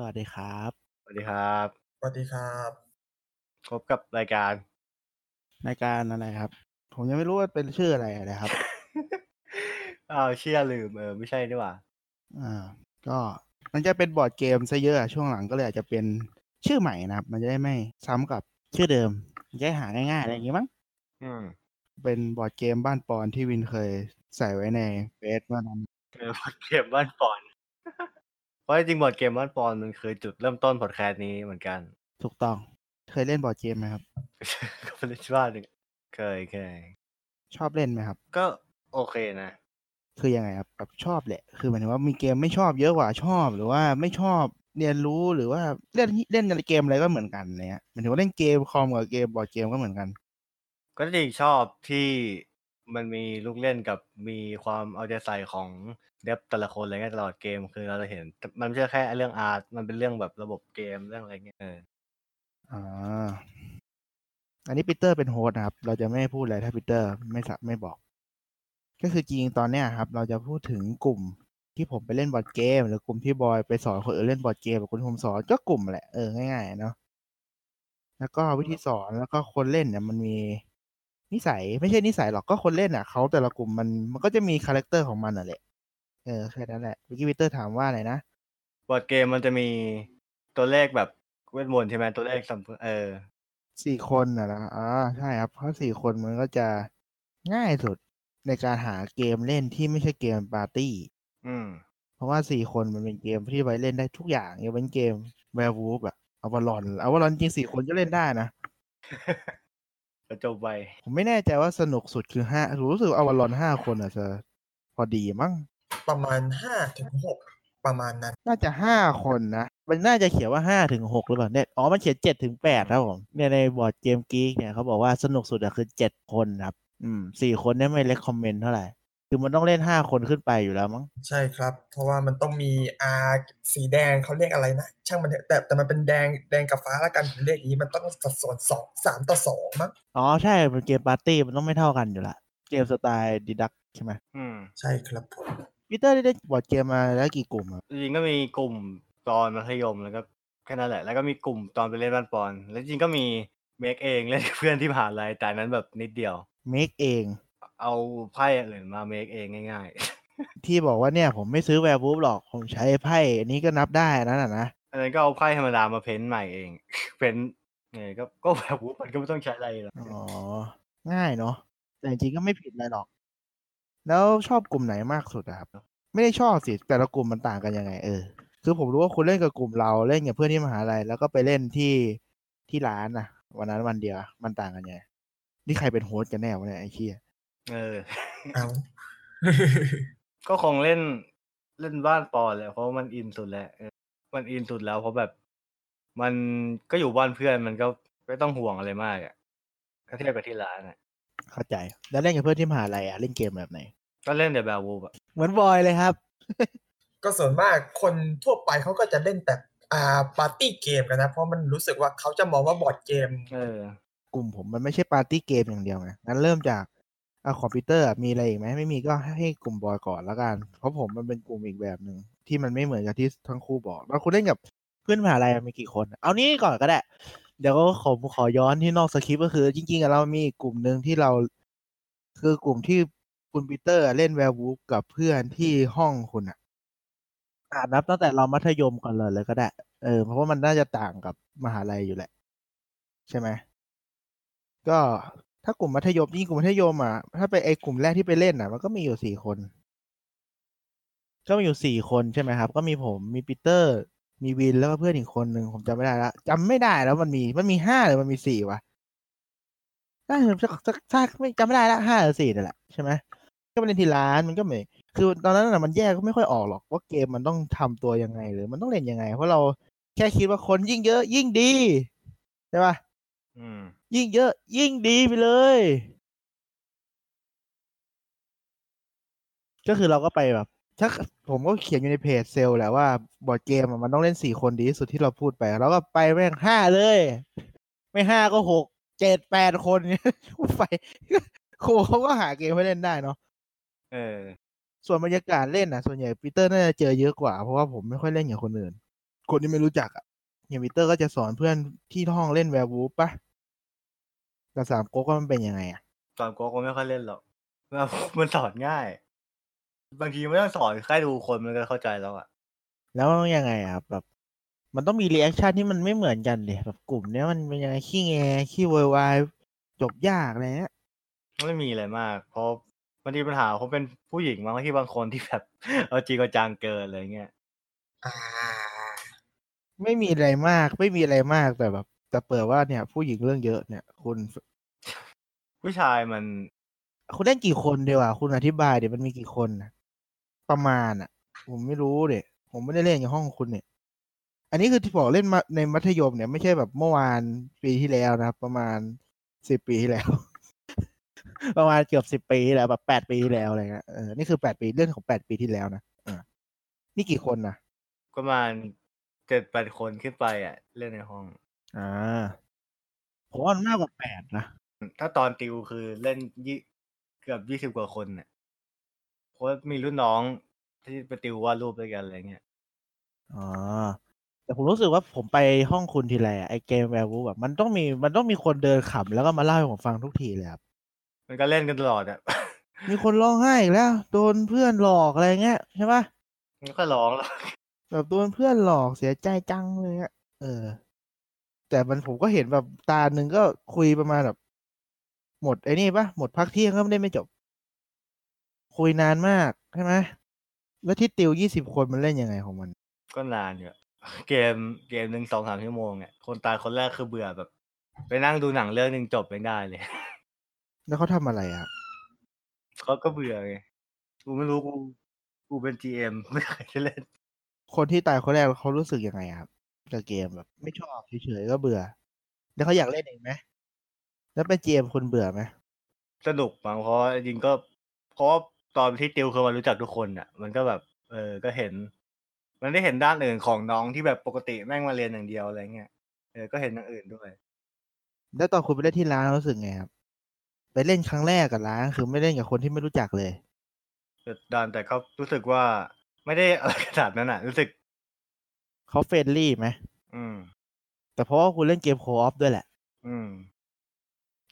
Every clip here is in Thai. สวัสดีครับสวัสดีครับสวัสดีครับพบกับรายการอะไรครับผมยังไม่รู้ว่าเป็นชื่ออะไรนะครับ อ้าวเชื่อลืมไม่ใช่นี่หว่าก็มันจะเป็นบอร์ดเกมซะเยอะช่วงหลังก็เลยอาจจะเป็นชื่อใหม่นะครับมันจะได้ไม่ซ้ำกับชื่อเดิมจะหาง่ายๆอะไรอย่างงี้มั้งเป็นบอร์ดเกมบ้านปอนที่วินเคยใส่ไว้ในเฟซเมื่อนั้นบอร์ดเกมบ้านปอนเพราะจริงบอร์ดเกมบ้านปอนมันคือจุดเริ่มต้นพอดแคสต์นี้เหมือนกันถูกต้องเคยเล่นบอร์ดเกมไหมครับก็เล่นบ้างเคยชอบเล่นไหมครับก็โอเคนะคือยังไงครับแบบชอบแหละคือหมายถึงว่ามีเกมไม่ชอบเยอะกว่าชอบหรือว่าไม่ชอบเรียนรู้หรือว่าเล่นอะไรเกมอะไรก็เหมือนกันเนี่ยหมายถึงว่าเล่นเกมคอมกับเกมบอร์ดเกมก็เหมือนกันก็จริงชอบที่มันมีลูกเล่นกับมีความเอาใจใส่ของเดฟแต่ละคนอะไรเงี้ยตลอดเกมคือเราจะเห็นมันไม่ใช่แค่เรื่องอาร์ตมันเป็นเรื่องแบบระบบเกมเรื่องอะไรเงี้ยอันนี้ Peter เป็นโฮสต์นะครับเราจะไม่พูดอะไรถ้า Peter ไม่บอกก็คือจริงตอนเนี้ยครับเราจะพูดถึงกลุ่มที่ผมไปเล่นบอร์ดเกมหรือกลุ่มที่บอยไปสอนคนอื่นเล่นบอร์ดเกมกับคนผมสอนก็กลุ่มแหละง่ายๆเนาะแล้วก็วิธีสอนแล้วก็คนเล่นเนี่ยมันมีนิสัยไม่ใช่นิสัยหรอกก็คนเล่นอ่ะเขาแต่ละกลุ่มมันก็จะมีคาแรคเตอร์ของมันน่ะแหละแค่นั้นแหละวิกิพีเตอร์ถามว่าอะไรนะบอร์ดเกมมันจะมีตัวเลขแบบเวทมนต์ใช่มั้ยตัวเลข4คนน่ะนะใช่ครับเพราะ4คนมันก็จะง่ายสุดในการหาเกมเล่นที่ไม่ใช่เกมปาร์ตี้เพราะว่า4คนมันเป็นเกมที่ไว้เล่นได้ทุกอย่างยกเว้นเกม Werewolf อ่ะอวารอนจริง4คนก็เล่นได้นะ จบไปผมไม่แน่ใจว่าสนุกสุดคือ5รู้สึกอวารอน5คนอาจจะพอดีมั้งประมาณ 5-6 ประมาณนั้นน่าจะ5คนนะมันน่าจะเขียนว่า 5-6 หรือเปล่าเนี่ยมันเขียน 7-8 ครับผมเนี่ยในบอร์ดเกมกี๊กเนี่ยเขาบอกว่าสนุกสุดคือ7คนครับ4คนเนี่ยไม่เรคคอมเมนต์เท่าไหร่คือมันต้องเล่น5คนขึ้นไปอยู่แล้วมั้งใช่ครับเพราะว่ามันต้องมีสีแดงเขาเรียกอะไรนะช่างมันแต่มันเป็นแดงกับฟ้าละกันผมเรียกอย่างนี้มันต้องสัดส่วน2 3:2มั้งใช่เป็นเกมปาร์ตี้มันต้องไม่เท่ากันอยู่ละเกมสไตล์ดิดักใช่มั้ยใช่ครับผมพีเตอร์ได้บอร์ดเกมมาแล้วกี่กลุ่มอ่ะจริงก็มีกลุ่มตอนมัธยมแล้วก็แค่นั้นแหละแล้วก็มีกลุ่มตอนไปเล่นบ้านปอนแล้วจริงก็มีเมคเองเล่นเพื่อนที่มหาวิทยาลัยแต่นั้นแบบนิดเดียวเมคเองเอาไพ่อะไรมาเมคเองง่ายๆที่บอกว่าเนี่ยผมไม่ซื้อแวร์วูฟหรอกผมใช้ไพ่อันนี้ก็นับได้นั่นน่ะนะอันนั้นก็เอาไพ่ธรรมดามาเพ้นใหม่เองเพ้นเนี่ยก็แวร์วูฟมันก็ไม่ต้องใช้อะไรหรอกง่ายเนาะแต่จริงก็ไม่ผิดอะไรหรอกแล้วชอบกลุ่มไหนมากสุดครับไม่ได้ชอบสิแต่ละกลุ่มมันต่างกันยังไงคือผมรู้ว่าคุณเล่นกับกลุ่มเราเล่นกับเพื่อนที่มหาลัยแล้วก็ไปเล่นที่ร้านนะวันนั้นวันเดียวมันต่างกันยังไงนี่ใครเป็นโฮสต์กันแน่วะเนี่ยไอ้เหี้ยเอา ก็คงเล่นบ้านปอแหละเพราะมันอินสุดแล้วมันอินสุดแล้วเพราะแบบมันก็อยู่บ้านเพื่อนมันก็ไม่ต้องห่วงอะไรมากอ่ะก็เทียบกับที่ร้านอ่ะเข้าใจแล้วเล่นกับเพื่อนที่มหาลัยอ่ะเล่นเกมแบบไหนก็เล่นแต่แบบวูบอ่ะเหมือนบอยเลยครับ ก็ส่วนมากคนทั่วไปเขาก็จะเล่นแต่ปาร์ตี้เกมกันนะเพราะมันรู้สึกว่าเขาจะมองว่าบอร์ดเกมกลุ่มผมมันไม่ใช่ปาร์ตี้เกมอย่างเดียวไงงั้นเริ่มจากคอมพิวเตอร์มีอะไรอีกไหมไม่มีก็ให้กลุ่มบอยก่อนละกันเพราะผมมันเป็นกลุ่มอีกแบบนึงที่มันไม่เหมือนกับที่ทั้งคู่บอกแล้วคุณเล่นกับเพื่อนมหาลัยมีกี่คนเอานี้ก่อนก็ได้เดี๋ยวก็ขอย้อนที่นอกสคริปต์ก็คือจริงๆเรามีกลุ่มนึงที่เราคือกลุ่มที่คุณปีเตอร์เล่นแวร์วูฟกับเพื่อนที่ห้องคุณนับตั้งแต่เรามัธยมก่อนเลยก็ได้เพราะว่ามันน่าจะต่างกับมหาลัยอยู่แหละใช่ไหมก็ถ้ากลุ่มมัธยมนี่กลุ่มมัธยมถ้าเป็นไอ้กลุ่มแรกที่ไปเล่นมันก็มีอยู่4คนก็มีอยู่4คนใช่ไหมครับก็มีผมมีปีเตอร์มีวินแล้วก็เพื่อนอีกคนหนึ่งผมจำไม่ได้แล้วมันมี5หรือมันมี4วะน่าจะสักไม่จำไม่ได้ละ5หรือ4นั่นแหละใช่ไหมก็ไปเล่นที่ร้านมันก็ไม่คือตอนนั้นมันแยกก็ไม่ค่อยออกหรอกว่าเกมมันต้องทำตัวยังไงหรือมันต้องเล่นยังไงเพราะเราแค่คิดว่าคนยิ่งเยอะยิ่งดีใช่ปะยิ่งเยอะยิ่งดีไปเลยก็คือเราก็ไปแบบถ้าผมก็เขียนอยู่ในเพจเซลแหละว่าบอร์ดเกมมันต้องเล่น4คนดีที่สุดที่เราพูดไปแล้วก็ไปแม่ง5เลยไม่5ก็6 7 8คนไปโคเขาก็หาเกมให้เล่นได้เนาะส่วนบรรยากาศเล่นส่วนใหญ่ปีเตอร์น่าจะเจอเยอะกว่าเพราะว่าผมไม่ค่อยเล่นอย่างคนอื่น คนที่ไม่รู้จักอ่ะอย่างPeterก็จะสอนเพื่อนที่ห้องเล่นแวร์วูฟป่ะแต่สามก๊กก็มันเป็นยังไงอ่ะสามก๊กก็ไม่ค่อยเล่นหรอกมันสอนง่ายบางทีไม่ต้องสอนแค่ดูคนมันก็เข้าใจแล้วอ่ะแล้วยังไงอ่ะแบบมันต้องมีรีแอคชั่นที่มันไม่เหมือนกันดิแบบกลุ่มเนี้ยมันเป็นยังไงขี้แงขี้โวยวายจบยากอะไรเงี้ยไม่มีอะไรมากเพราะมันมีปัญหาผมเป็นผู้หญิงมั้งที่บางคนที่แบบเอาจริงเอาจังเกินอะไรเงี้ยไม่มีอะไรมากไม่มีอะไรมากแต่แบบแต่เปิดว่าเนี่ยผู้หญิงเรื่องเยอะเนี่ยคุณผู้ชายมันคุณเล่นกี่คนดีวะคุณอธิบายเดี๋ยวมันมีกี่คนนะประมาณอ่ะผมไม่รู้เดี๋ยผมไม่ได้เล่นอยู่ห้องคุณเนี่ยอันนี้คือที่บอกเล่นมาในมัธยมเนี่ยไม่ใช่แบบเมื่อวานปีที่แล้วนะครับประมาณ10 ปีที่แล้ว ประมาณเกือบ10 ปีที่แล้วแบบ8 ปีที่แล้วอะไรเงี้ยนี่คือ8 ปีเรื่องของ8 ปีที่แล้วนะนี่กี่คนนะประมาณ 7-8 คนขึ้นไปอ่ะเล่นในห้องผมว่าน่ากว่า8นะถ้าตอนติวคือเล่นเกือบ20กว่าคนน่ะเพราะมีรุ่นน้องที่ไปติววาดรูปด้วยกันอะไรเงี้ยแต่ผมรู้สึกว่าผมไปห้องคุณทีไรอ่ะไอเกมแวร์วูฟแบบมันต้องมีคนเดินขำแล้วก็มาเล่าให้ผมฟังทุกทีเลยครับมันก็เล่นกันตลอดอ่ะ มีคนร้องไห้อีกแล้วโดนเพื่อนหลอกอะไรเงี้ยใช่ป่ะมันก็ร้องแล้วแบบโดนเพื่อนหลอกเสียใจจังเลยอ่ะแต่มันผมก็เห็นแบบตาหนึ่งก็คุยประมาณแบบหมดไอ้นี่ป่ะหมดพักเที่ยงก็ไม่ได้ไม่จบคุยนานมากใช่ไหมแล้วที่ติว20คนมันเล่นยังไงของมันก็นานอยู่เกมนึง 2-3 ชั่วโมงเนี่ยคนตายคนแรกคือเบื่อแบบไปนั่งดูหนังเรื่องนึงจบไม่ได้เลยแล้วเขาทำอะไรอ่ะเขาก็เบื่อไงกูไม่รู้กูเป็น GM ไม่เคยจะเล่นคนที่ตายคนแรกเขารู้สึกยังไงครับกับเกมแบบไม่ชอบเฉยๆก็เบื่อแล้วเขาอยากเล่นเองไหมแล้วเป็น GM คนเบื่อไหมสนุกมั้งเพราะจริงก็เพราะตอนที่ติวคือมารู้จักทุกคนอ่ะมันก็แบบก็เห็นมันได้เห็นด้านอื่นของน้องที่แบบปกติแม่งมาเรียนอย่างเดียวอะไรเงี้ยก็เห็นอย่างอื่นด้วยแล้วตอนคุณไปเล่นที่ร้านรู้สึกไงครับไปเล่นครั้งแรกกับร้านคือไม่เล่นกับคนที่ไม่รู้จักเลยดันแต่เขารู้สึกว่าไม่ได้อะไรขนาดนั้นอ่ะรู้สึกเขาเฟรนลี่ไหมแต่เพราะว่าคุณเล่นเกมโคออฟด้วยแหละ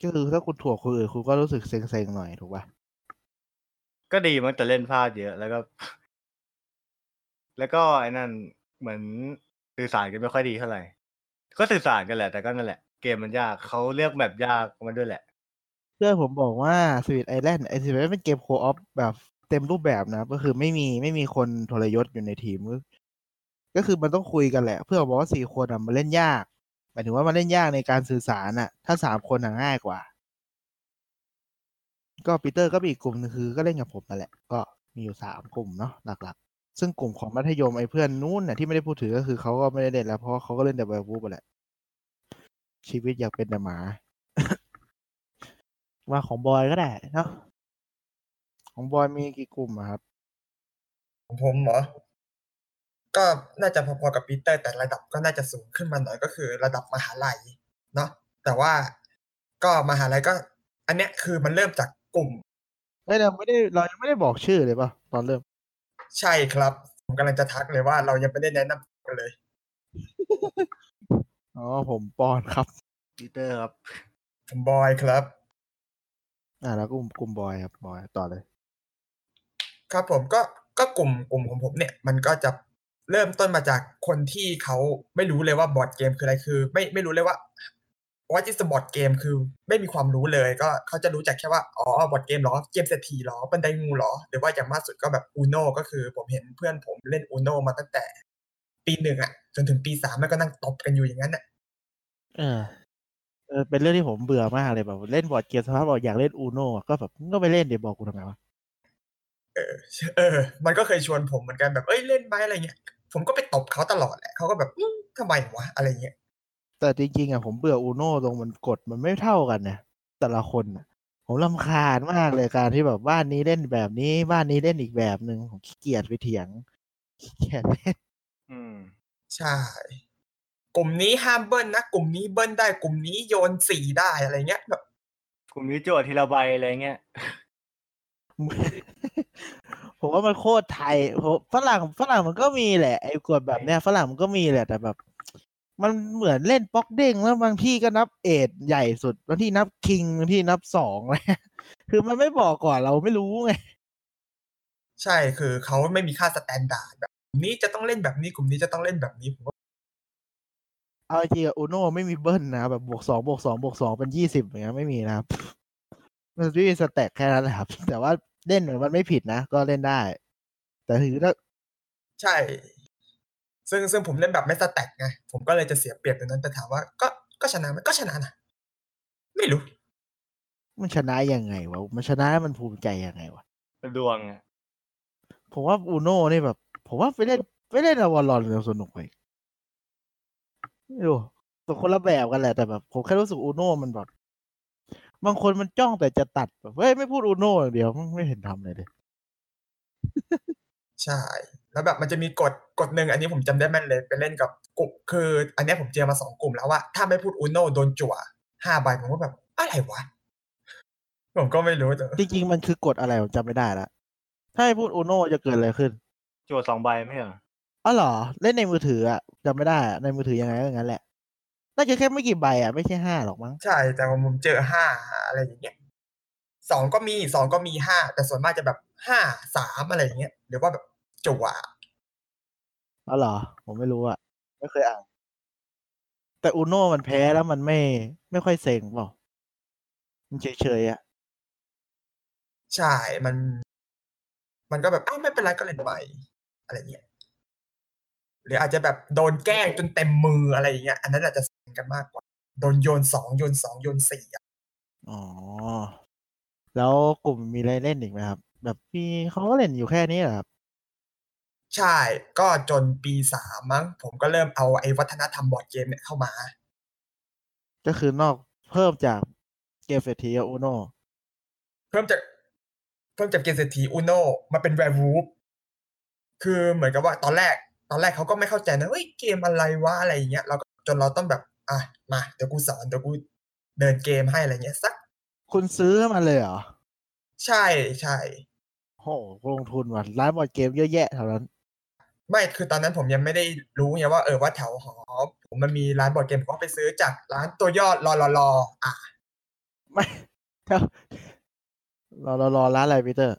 ก็คือถ้าคุณถ่วงคนอื่นคุณก็รู้สึกเซ็งๆหน่อยถูกป่ะก็ดีมันแต่เล่นพลาดเยอะแล้วก็ไอ้นั่นเหมือนสื่อสารกันไม่ค่อยดีเท่าไหร่ก็สื่อสารกันแหละแต่ก็นั่นแหละเกมมันยากเขาเลือกแบบยากมันด้วยแหละเพื่อนผมบอกว่า Sweet Island ไอ้ Sweet Island เป็นเกมโคออฟแบบเต็มรูปแบบนะก็คือไม่มีคนทรยศอยู่ในทีมก็คือมันต้องคุยกันแหละเพื่อนบอกว่า4คนอ่ะมันเล่นยากหมายถึงว่ามันเล่นยากในการสื่อสารน่ะถ้า3คนน่ะง่ายกว่าก็ Peter ก็มีอีกกลุ่มนึงคือก็เล่นกับผมนั่นแหละก็มีอยู่3กลุ่มเนาะหลักๆซึ่งกลุ่มของมัธยมไอ้เพื่อนนู้นน่ะที่ไม่ได้พูดถึงก็คือเขาก็ไม่ได้เล่นแล้วเพราะเขาก็เล่นแต่แวร์วูฟแหละชีวิตอยากเป็นแต่หมา ว่าของบอยก็ได้เนาะของบอยมีกี่กลุ่มอะครับของผมเหรอก็น่าจะพอๆกับปีเตอร์แต่ระดับก็น่าจะสูงขึ้นมาหน่อยก็คือระดับมหาลัยเนาะแต่ว่าก็มหาลัยก็อันเนี้ยคือมันเริ่มจากกลุ่มเรายังไม่ได้บอกชื่อเลยป่ะตอนเริ่มใช่ครับผมกำลังจะทักเลยว่าเรายังไม่ได้แนะนำกันเลยอ๋อผมปอนครับพีเตอร์ครับผมบอยครับแล้วกลุ่มบอยครับบอยต่อเลยครับผมก็กลุ่มของผมเนี่ยมันก็จะเริ่มต้นมาจากคนที่เขาไม่รู้เลยว่าบอร์ดเกมคืออะไรคือไม่รู้เลยว่าwhat is the board game คือไม่มีความรู้เลยก็เขาจะรู้จักแค่ว่าอ๋อบอร์ดเกมเหรอเกมเศรษฐีเหรอบันไดงูเหรอหรือว่าอย่างมากสุดก็แบบ Uno ก็คือผมเห็นเพื่อนผมเล่น Uno มาตั้งแต่ปี1อ่ะจนถึงปี3แล้วก็นั่งตบกันอยู่อย่างนั้นน่ะเป็นเรื่องที่ผมเบื่อมากเลยแบบเล่นบอร์ดเกมสภาพบอกอยากเล่น Uno ก็แบบก็ไปเล่นเดี๋ยวบอกกูทำไมวะมันก็เคยชวนผมเหมือนกันแบบเอ้ยเล่นไปอะไรเงี้ยผมก็ไปตบเขาตลอดแหละเขาก็แบบทำไมวะอะไรเงี้ยแต่จริงๆอ่ะผมเบื่ออูโน่ตรงมันกดมันไม่เท่ากันนะแต่ละคนน่ะผมรำคาญมากเลยการที่แบบบ้านนี้เล่นแบบนี้บ้านนี้เล่นอีกแบบนึงผมขี้เกียจไปเถียงขี้เกียจเล่นใช่กลุ่มนี้ห้ามเบิ้ลนะกลุ่มนี้เบิ้ลได้กลุ่มนี้โยนสีได้อะไรเงี้ยแบบกลุ่มนี้โจทย์ทีละใบอะไรเงี้ยผ ผมว่ามันโคตรไทยฝรั่งมันก็มีแหละไอ้กฎแบบเนี้ยฝรั่งมันก็มีแหละแต่แบบมันเหมือนเล่นป๊อกเด้งแล้วบางที่ก็นับเอทใหญ่สุดบางที่นับคิงบางที่นับ2เลยคือมันไม่บอกก่อนเราไม่รู้ไงใช่คือเขาไม่มีค่าสแตนดาร์ดแบบนี้จะต้องเล่นแบบนี้กลุ่มนี้จะต้องเล่นแบบนี้ผมว่าเอาจริงๆ Uno ไม่มีเบิ้ลนะแบบบวก2บวก2บวก2เป็น20อย่างเงี้ยไม่มีนะครับมันมีสแต็กแค่นั้นแหละครับแต่ว่าเล่นเหมือนมันไม่ผิดนะก็เล่นได้แต่ถือว่าใช่ซึ่งผมเล่นแบบไม่สแต็กไงผมก็เลยจะเสียเปรียบตรงนั้นแต่ถามว่าก็ชนะมันก็ชนะนะไม่รู้มันชนะยังไงวะมันชนะมันภูมิใจยังไงวะเป็นดวงอ่ะผมว่า Uno นี่แบบผมว่าไปเล่นอวอลอนสนุกกว่าอยู่แต่คนละแบบกันแหละแต่แบบผมแค่รู้สึก Uno มันแบบบางคนมันจ้องแต่จะตัดแบบเฮ้ยไม่พูด Uno อย่างเดียวไม่เห็นทำเลยดิใช่แล้วแบบมันจะมีกฎนึงอันนี้ผมจำได้แม่นเลยไปเล่นกับกลุ่มคืออันนี้ผมเจอมา2กลุ่มแล้วว่าถ้าไม่พูด Uno โดนจั่ว5ใบผมก็แบบอะไรวะผมก็ไม่รู้จริงๆมันคือกฎอะไรผมจำไม่ได้ละถ้าไม่พูด Uno จะเกิดอะไรขึ้นจั่ว2ใบไม่เหรออ๋อเหรอเล่นในมือถืออ่ะจำไม่ได้ในมือถือยังไงก็งั้นแหละน่าจะแค่ไม่กี่ใบอ่ะไม่ใช่5หรอกมั้งใช่แต่ผมเจอ5อะไรอย่างเงี้ย2ก็มี5แต่ส่วนมากจะแบบ5 3อะไรอย่างเงี้ยหรือว่าแบบจั่วอ๋อเหรอผมไม่รู้อ่ะไม่เคยอ่านแต่ Uno มันแพ้แล้วมันไม่ค่อยเซ็งเปล่ามันเฉยๆอ่ะใช่มันก็แบบอ้าวไม่เป็นไรก็เล่นใหม่อะไรอย่างเงี้ยหรืออาจจะแบบโดนแกล้งจนเต็มมืออะไรอย่างเงี้ยอันนั้นอาจจะเสียกันมากกว่าโดนโยน2โยน4อ๋อแล้วกลุ่มมีอะไรเล่นอีกไหมครับแบบปีเขาก็เล่นอยู่แค่นี้เหรอครับใช่ก็จนปี3มั้งผมก็เริ่มเอาไอ้วัฒนธรรมบอร์ดเกมเนี่ยเข้ามาก็คือนอกเพิ่มจากเกมเศรษฐีกับ Uno เพิ่มจากเกมเศรษฐี Uno มาเป็น Werewolf คือเหมือนกับว่าตอนแรกเขาก็ไม่เข้าใจนะเฮ้ยเกมอะไรวะอะไรอย่างเงี้ยเราจนเราต้องแบบอ่ะมาเดี๋ยวกูสอนเดี๋ยวกูเดินเกมให้อะไรเงี้ยสักคุณซื้อมาเลยเหรอใช่ใช่โหลงทุนว่ะร้านบอร์ดเกมเยอะแยะแถวนั้นไม่คือตอนนั้นผมยังไม่ได้รู้ไงว่าว่าแถวหอผมมันมีร้านบอร์ดเกมผมก็ไปซื้อจากร้านตัวยอดรออ่ะไม่แถวรอร้านอะไรพีเตอร์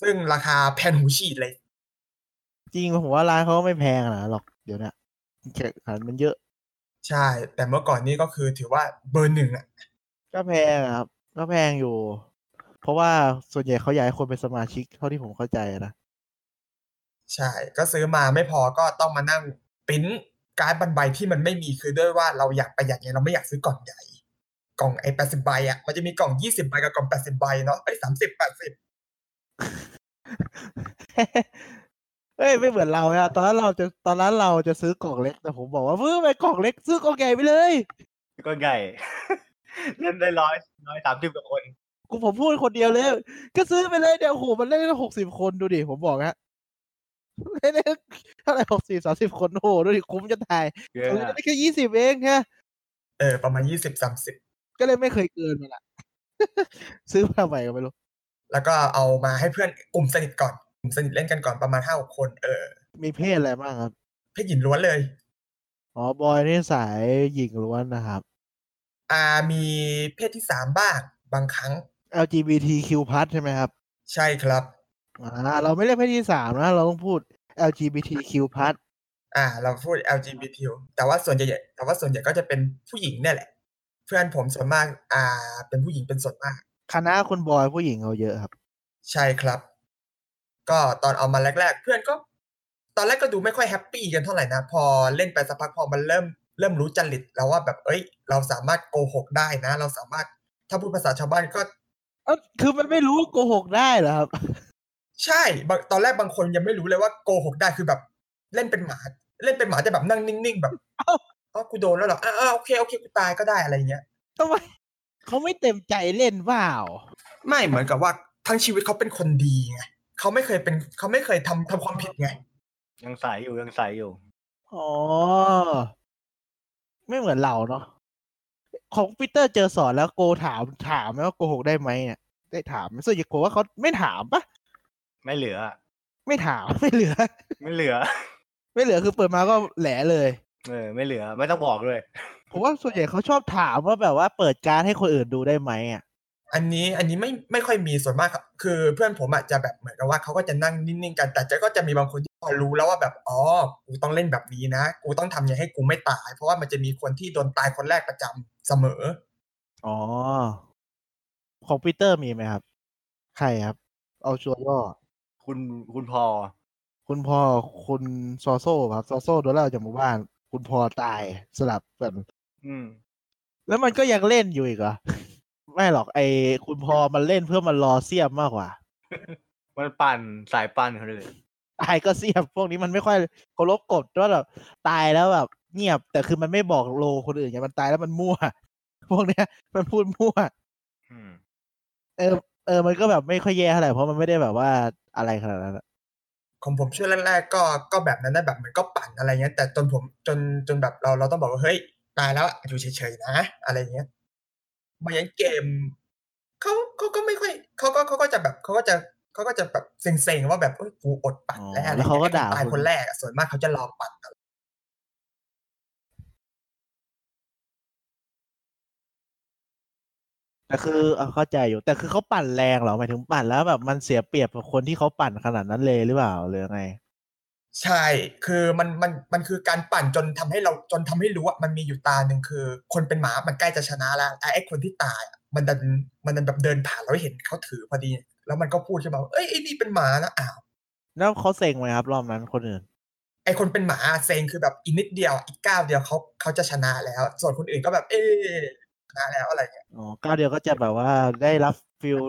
ซึ่งราคาแพนหูฉีดเลยจริงผมว่าร้านเขาไม่แพงนะหรอกเดี๋ยวนี้แข่งขันมันเยอะใช่แต่เมื่อก่อนนี้ก็คือถือว่าเบอร์1อ่ะก็แพงครับก็แพงอยู่เพราะว่าส่วนใหญ่เขาอยากให้คนเป็นสมาชิกเท่าที่ผมเข้าใจนะใช่ก็ซื้อมาไม่พอก็ต้องมานั่งปริ้นการ์ดบรรใบที่มันไม่มีคือด้วยว่าเราอยากประหยัดไงเราไม่อยากซื้อกล่องใหญ่กล่องไอ้80ใบอ่ะมันจะมีกล่อง20ใบกับกล่อง80ใบเนาะไอ้30 80 เอ้ยไม่เหมือนเราอะตอนนั้นเราจะซื้อกล่องเล็กแต่ผมบอกว่าเฮ้ยไปกล่องเล็กซื้อกล่องใหญ่ไปเลยกล่องใหญ่เล่นได้130กว่าคนกูผมพูดคนเดียวเลยก็ซื้อไปเลยเดี๋ยวโหมันเล่นได้60คนดูดิผมบอกฮะเล่นได้เท่าไหร่60 30คนโหดูดิคุ้มจะตายเล่นได้แค่20เองฮะประมาณ20 30ก็เลยไม่เคยเกินมันล่ะซื้อมาใหม่ก็ไม่รู้แล้วก็เอามาให้เพื่อนกลุ่มสนิทก่อนผมสนิทเล่นกันก่อนประมาณ 5-6 คนมีเพศอะไรบ้างครับเพศหญิงล้วนเลยอ๋อบอยนี่สายหญิงล้วนนะครับมีเพศที่3บ้างบางครั้ง LGBTQ+ ใช่ไหมครับใช่ครับเราไม่เรียกเพศที่3นะเราต้องพูด LGBTQ+ เราพูด LGBTQ แต่ว่าส่วนใหญ่ก็จะเป็นผู้หญิงเนี่ยแหละเพื่อนผมส่วนมากเป็นผู้หญิงเป็นส่วนมากคณะคุณบอยผู้หญิงเขาเยอะครับใช่ครับก็ตอนเอามาแรกๆเพื่อนก็ตอนแรกก็ดูไม่ค่อยแฮปปี้กันเท่าไหร่นะพอเล่นไปสักพักพอมันเริ่มรู้จริตแล้วว่าแบบเอ้ยเราสามารถโกหกได้นะเราสามารถถ้าพูดภาษาชาวบ้านก็คือมันไม่รู้โกหกได้เหรอครับใช่ตอนแรกบางคนยังไม่รู้เลยว่าโกหกได้คือแบบเล่นเป็นหมาแต่แบบนั่งนิ่งๆแบบอ้าวกูโดนแล้วเหรอโอเคกูตายก็ได้อะไรเงี้ยทำไมเขาไม่เต็มใจเล่นเปล่าไม่เหมือนกับว่าทั้งชีวิตเขาเป็นคนดีไงเขาไม่เคยทำความผิดไงยังใสอยู่อ๋อไม่เหมือนเราเนาะของปีเตอร์เจอสอนแล้วโกถามไหมว่าโกหกได้ไหมเนี่ยได้ถามส่วนใหญ่โกว่าเขาไม่ถามปะ ไม่เหลือไม่ถามไม่เหลือคือเปิดมาก็แหละเลยไม่เหลือไม่ต้องบอกด้วยผมว่าส่วนใหญ่เขาชอบถามว่าแบบว่าเปิดการ์ดให้คนอื่นดูได้ไหมอ่ะอันนี้ไม่ค่อยมีส่วนมากคือเพื่อนผมอาจจะแบบเหมือนกับว่าเขาก็จะนั่งนิ่งๆกันแต่ก็จะมีบางคนที่พอรู้แล้วว่าแบบอ๋อกูต้องเล่นแบบนี้นะกูต้องทำยังไงให้กูไม่ตายเพราะว่ามันจะมีคนที่โดนตายคนแรกประจำเสมออ๋อของ Peter มีไหมครับใครครับเอาชัวร์ว่าคุณพอคุณซอโซ่ครับซอโซ่โดนไล่ออกจากหมู่บ้านคุณพอตายสลับกันแล้วมันก็ยังเล่นอยู่อีกเหรอไม่หรอกไอ้คุณพอมันเล่นเพื่อมันรอเสียบมากกว่ามันปั่นสายปั่นเขาเลยตายก็เสียบพวกนี้มันไม่ค่อยเคารพกฎว่าแบบตายแล้วแบบเงียบแต่คือมันไม่บอกโลคนอื่นอย่างมันตายแล้วมันมั่วพวกเนี้ยมันพูดมั่วมันก็แบบไม่ค่อยแย่เท่าไหร่เพราะมันไม่ได้แบบว่าอะไรขนาดนั้นของผมช่วงแรกๆก็แบบนั้นได้แบบมันก็ปั่นอะไรเงี้ยแต่จนแบบเราต้องบอกว่าเฮ้ยตายแล้วอยู่เฉยๆนะอะไรเงี้ยบางอย่างเกมเขาก็ไม่ค่อยเขาก็จะแบบเซ็งๆว่าแบบเอ้ยกูอดปั่นแล้วอะไรเขาก็ด่าตายคนแรกส่วนมากเขาจะรอปั่นแต่คือเข้าใจอยู่แต่คือเขาปั่นแรงเหรอหมายถึงปั่นแล้วแบบมันเสียเปรียบกับคนที่เขาปั่นขนาดนั้นเลยหรือเปล่าหรือไงใช่คือมันคือการปั่นจนทำให้รู้ว่ามันมีอยู่ตาหนึ่งคือคนเป็นหมามันใกล้จะชนะแล้วไอ้คนที่ตายมันดันแบบเดินผ่านแล้วเห็นเขาถือพอดีแล้วมันก็พูดขึ้นมาเอ้ยไอ้นี่เป็นหมานะอ้าวแล้วเขาเซ็งไหมครับรอบนั้นคนอื่นไอ้คนเป็นหมาเซ็งคือแบบอีกนิดเดียวอีกก้าวเดียวเขาจะชนะแล้วส่วนคนอื่นก็แบบเอ๊ะชนะแล้วอะไรเงี้ยอ๋อก้าวเดียวก็จะแบบว่าได้รับฟิล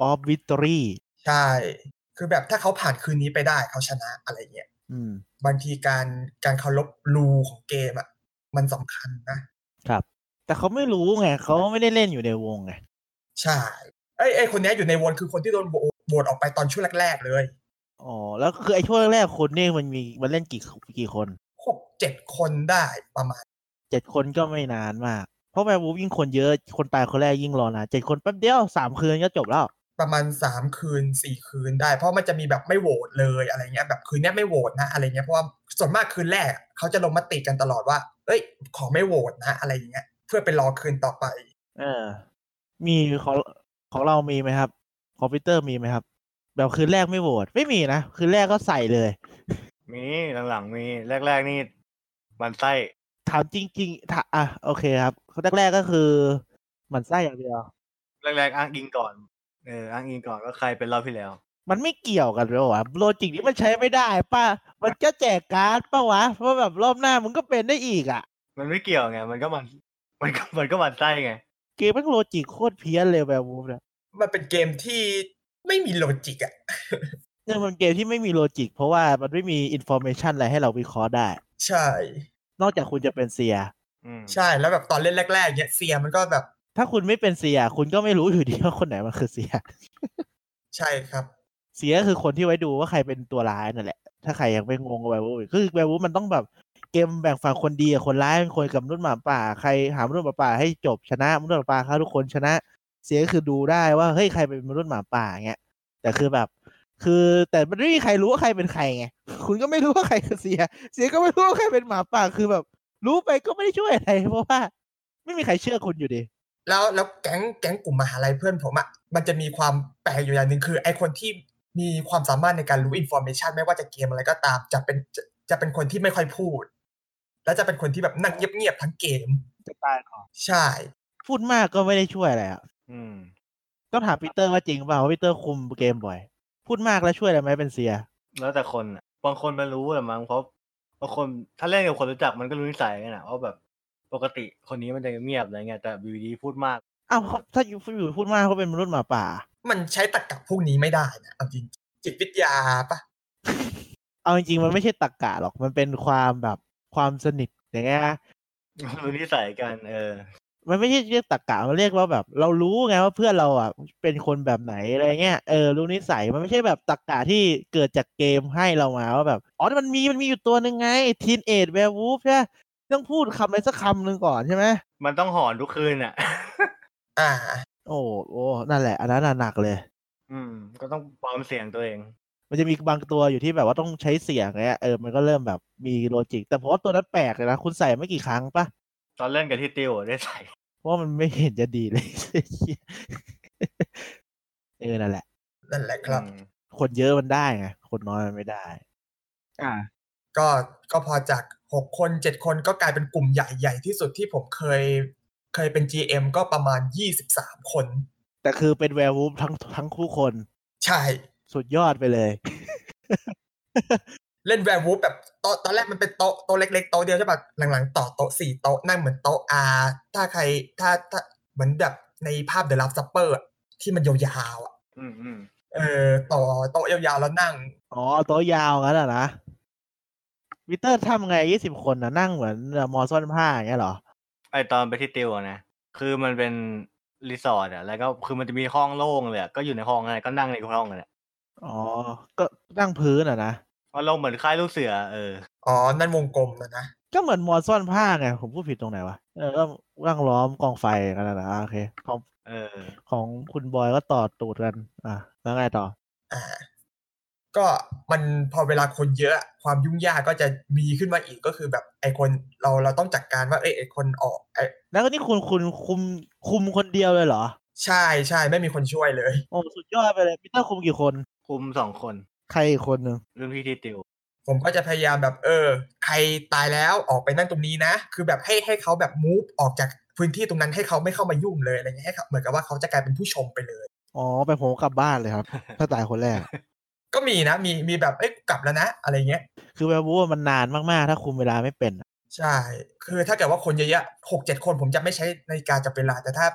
ออฟวิตอรี่ใช่คือแบบถ้าเขาผ่านคืนนี้ไปได้เขาชนะอะไรเงี้ยบางทีการเคารพรูของเกมอ่ะมันสำคัญนะครับแต่เขาไม่รู้ไงเขาไม่ได้เล่นอยู่ในวงไงใช่ไอ้คนนี้อยู่ในวงคือคนที่โดนโหวตออกไปตอนช่วงแรกๆเลยอ๋อแล้วคือไอ้ช่วงแรกๆคนนี่มันเล่นกี่คน 6-7 คนได้ประมาณ7คนก็ไม่นานมากเพราะแวร์วูฟยิ่งคนเยอะคนตายคนแรกยิ่งรอนาน7คนแป๊บเดียว3คืนก็จบแล้วประมาณ3คืน4คืนได้เพราะมันจะมีแบบไม่โหวตเลยอะไรเงี้ยแบบคืนนี้ไม่โหวตนะอะไรเงี้ยเพราะว่าส่วนมากคืนแรกเขาจะลงมติกันตลอดว่าเอ้ยขอไม่โหวตนะอะไรเงี้ยเพื่อไปรอคืนต่อไปมีของเรามีไหมครับคอมพิวเตอร์มีไหมครับแบบคืนแรกไม่โหวตไม่มีนะคืนแรกก็ใส่เลยมีหลังๆมีแรกๆนี่มันไส้ถามจริงๆอ่ะโอเคครับแรกๆก็คือมันไส้อย่างเดียวแรกๆอ้างอิงก่อนอ้างอิงก่อนว่าใครเป็นรอบที่แล้วมันไม่เกี่ยวกันหรอวะโลจิกนี้มันใช้ไม่ได้ป่ะมันจะแจกการ์ดป่ะวะเพราะแบบรอบหน้ามึงก็เป็นได้อีกอ่ะมันไม่เกี่ยวไงมันก็มันไส้ไงเกมมันโลจิกโคตรเพี้ยนเลยแบบวูฟนะมันเป็นเกมที่ไม่มีโลจิกอ่ะเนี่ยมันเกมที่ไม่มีโลจิกเพราะว่ามันไม่มีอินฟอร์เมชันอะไรให้เราวิเคราะห์ได้ใช่นอกจากคุณจะเป็นเซียใช่แล้วแบบตอนเล่นแรกๆเนี่ยเซียมันก็แบบถ้าคุณไม่เป็นเสียคุณก็ไม่รู้อยู่ดีว่าคนไหนมันคือเสียใช่ครับเสียคือคนที่ไว้ดูว่าใครเป็นตัวร้ายนั่นแหละถ้าใครยังไปงงกับแวร์วูฟคือแวร์วูฟมันต้องแบบเกมแบ่งฝั่งคนดีกับคนร้ายเป็นคนกับมนุษย์หมาป่าใครหามนุษย์หมาป่าให้จบชนะมนุษย์หมาป่าฆ่าทุกคนชนะเสียคือดูได้ว่าเฮ้ยใครเป็นมนุษย์หมาป่าเงี้ยแต่คือแบบคือแต่ไม่มีใครรู้ว่าใครเป็นใครไงคุณก็ไม่รู้ว่าใครคือเสียเสียก็ไม่รู้ว่าใครเป็นหมาป่าคือแบบรู้ไปก็ไม่ได้ช่วยอะไรเพราะว่าไม่มีใครเชื่อคุณอยู่ดีแล้วแก๊งกลุ่มมหาลัยเพื่อนผมอ่ะมันจะมีความแปลกอยู่อย่างนึงคือไอ้คนที่มีความสามารถในการรู้อินฟอร์เมชันไม่ว่าจะเกมอะไรก็ตามจะเป็นคนที่ไม่ค่อยพูดแล้วจะเป็นคนที่แบบนั่งเงียบๆทั้งเกมจะตายก่อนใช่พูดมากก็ไม่ได้ช่วยอะไรอ่ะต้องถามพีเตอร์ว่าจริงเปล่าพีเตอร์คุมเกมบ่อยพูดมากแล้วช่วยอะไรไหมเป็นเสียแล้วแต่คนอ่ะบางคนมันรู้แหละมั้งเพราะบางคนถ้าเล่นกับคนรู้จักมันก็รู้นิสัยกันอ่ะว่าแบบปกติคนนี้มันจะเงียบอะไรเงี้ยแต่บีดีพูดมากอ้าวถ้าอยู่พูดมากเขาเป็นมนุษย์หมาป่ามันใช้ตรรกะพวกนี้ไม่ได้นะจริงจิตวิทยาปะเอาจริงๆมันไม่ใช่ตรรกะหรอกมันเป็นความแบบความสนิทอย่างเงี้ยรู้นิสัยกันมันไม่ใช่เรียกตรรกะมันเรียกว่าแบบเรารู้ไงว่าเพื่อนเราอ่ะเป็นคนแบบไหนอะไรเงี้ยรู้นิสัยมันไม่ใช่แบบตรรกะที่เกิดจากเกมให้เรามาว่าแบบอ๋อมันมีอยู่ตัวนึงไงทีนเอจแวร์วูฟใช่ต้องพูดคำอะไรสักคำหนึ่งก่อนใช่ไหมมันต้องหอนทุกคืนอ่ะโอ้นั่นแหละอันนั้นหนักเลย ก็ต้องปลอมเสียงตัวเองมันจะมีบางตัวอยู่ที่แบบว่าต้องใช้เสียงเงี้ยมันก็เริ่มแบบมีโลจิกแต่ผมว่าตัวนั้นแปลกเลยนะคุณใส่ไม่กี่ครั้งปะตอนเล่นกับที่ติวได้ใส่เพราะมันไม่เห็นจะดีเลยนั่นแหละครับคนเยอะมันได้ไงคนน้อยมันไม่ได้ก็พอจาก6คน7คนก็กลายเป็นกลุ่มใหญ่ๆที่สุดที่ผมเคยเป็น GM ก็ประมาณ23คนแต่คือเป็นแวร์วูฟทั้งคู่คนใช่สุดยอดไปเลยเล่นแวร์วูฟแบบตอนแรกมันเป็นโต๊ะเล็กๆโต๊ะเดียวใช่ป่ะหลังๆต่อโต๊ะ4โต๊ะนั่งเหมือนโต๊ะ R ถ้าใครถ้าเหมือนแบบในภาพ The Last Supper อ่ะที่มันยาวๆอ่ะต่อโต๊ะยาวๆแล้วนั่งอ๋อโต๊ะยาวงั้นเหรอนะวิเตอร์ทำไง20คนนะนั่งเหมือนมอซ่อนผ้าอย่างเงี้ยเหรอไอตอนไปที่ติวนะคือมันเป็นรีสอร์ทอ่ะแล้วก็คือมันจะมีห้องโล่งเลยก็อยู่ในห้องอะไรก็นั่งในห้องนั่นแหละอ๋อก็นั่งพื้นอ่ะนะมันลงเหมือนคล้ายลูกเสืออ๋อนั่นวงกลมนะก็เหมือนมอซ่อนผ้าไงผมพูดผิดตรงไหนวะก็ร่างล้อมกองไฟกันนะโอเคของคุณบอยก็ต่อตูดกันแล้วไงต่อก็มันพอเวลาคนเยอะความยุ่งยากก็จะมีขึ้นมาอีกก็คือแบบไอคนเราต้องจัดการว่าไอคนออกแล้วก็นี่คุณคุมคนเดียวเลยเหรอใช่ใช่ไม่มีคนช่วยเลยโอ้สุดยอดไปเลยPeterคุมกี่คนคุม2คนใครอีกคนนึงรุ่นพี่ที่ติวผมก็จะพยายามแบบใครตายแล้วออกไปนั่งตรงนี้นะคือแบบให้เขาแบบมูฟออกจากพื้นที่ตรงนั้นให้เขาไม่เข้ามายุ่งเลยอะไรเงี้ยให้เหมือนกับว่าเขาจะกลายเป็นผู้ชมไปเลยอ๋อไปโผล่กลับบ้านเลยครับถ้าตายคนแรกก็มีนะมีแบบกลับแล้วนะอะไรเงี้ยคือแบบว่ามันนานมากๆถ้าคุมเวลาไม่เป็นใช่คือถ้าเกิดว่าคนเยอะๆ 6-7 คนผมจะไม่ใช้นาฬิกาจับเวลาแต่ถ้า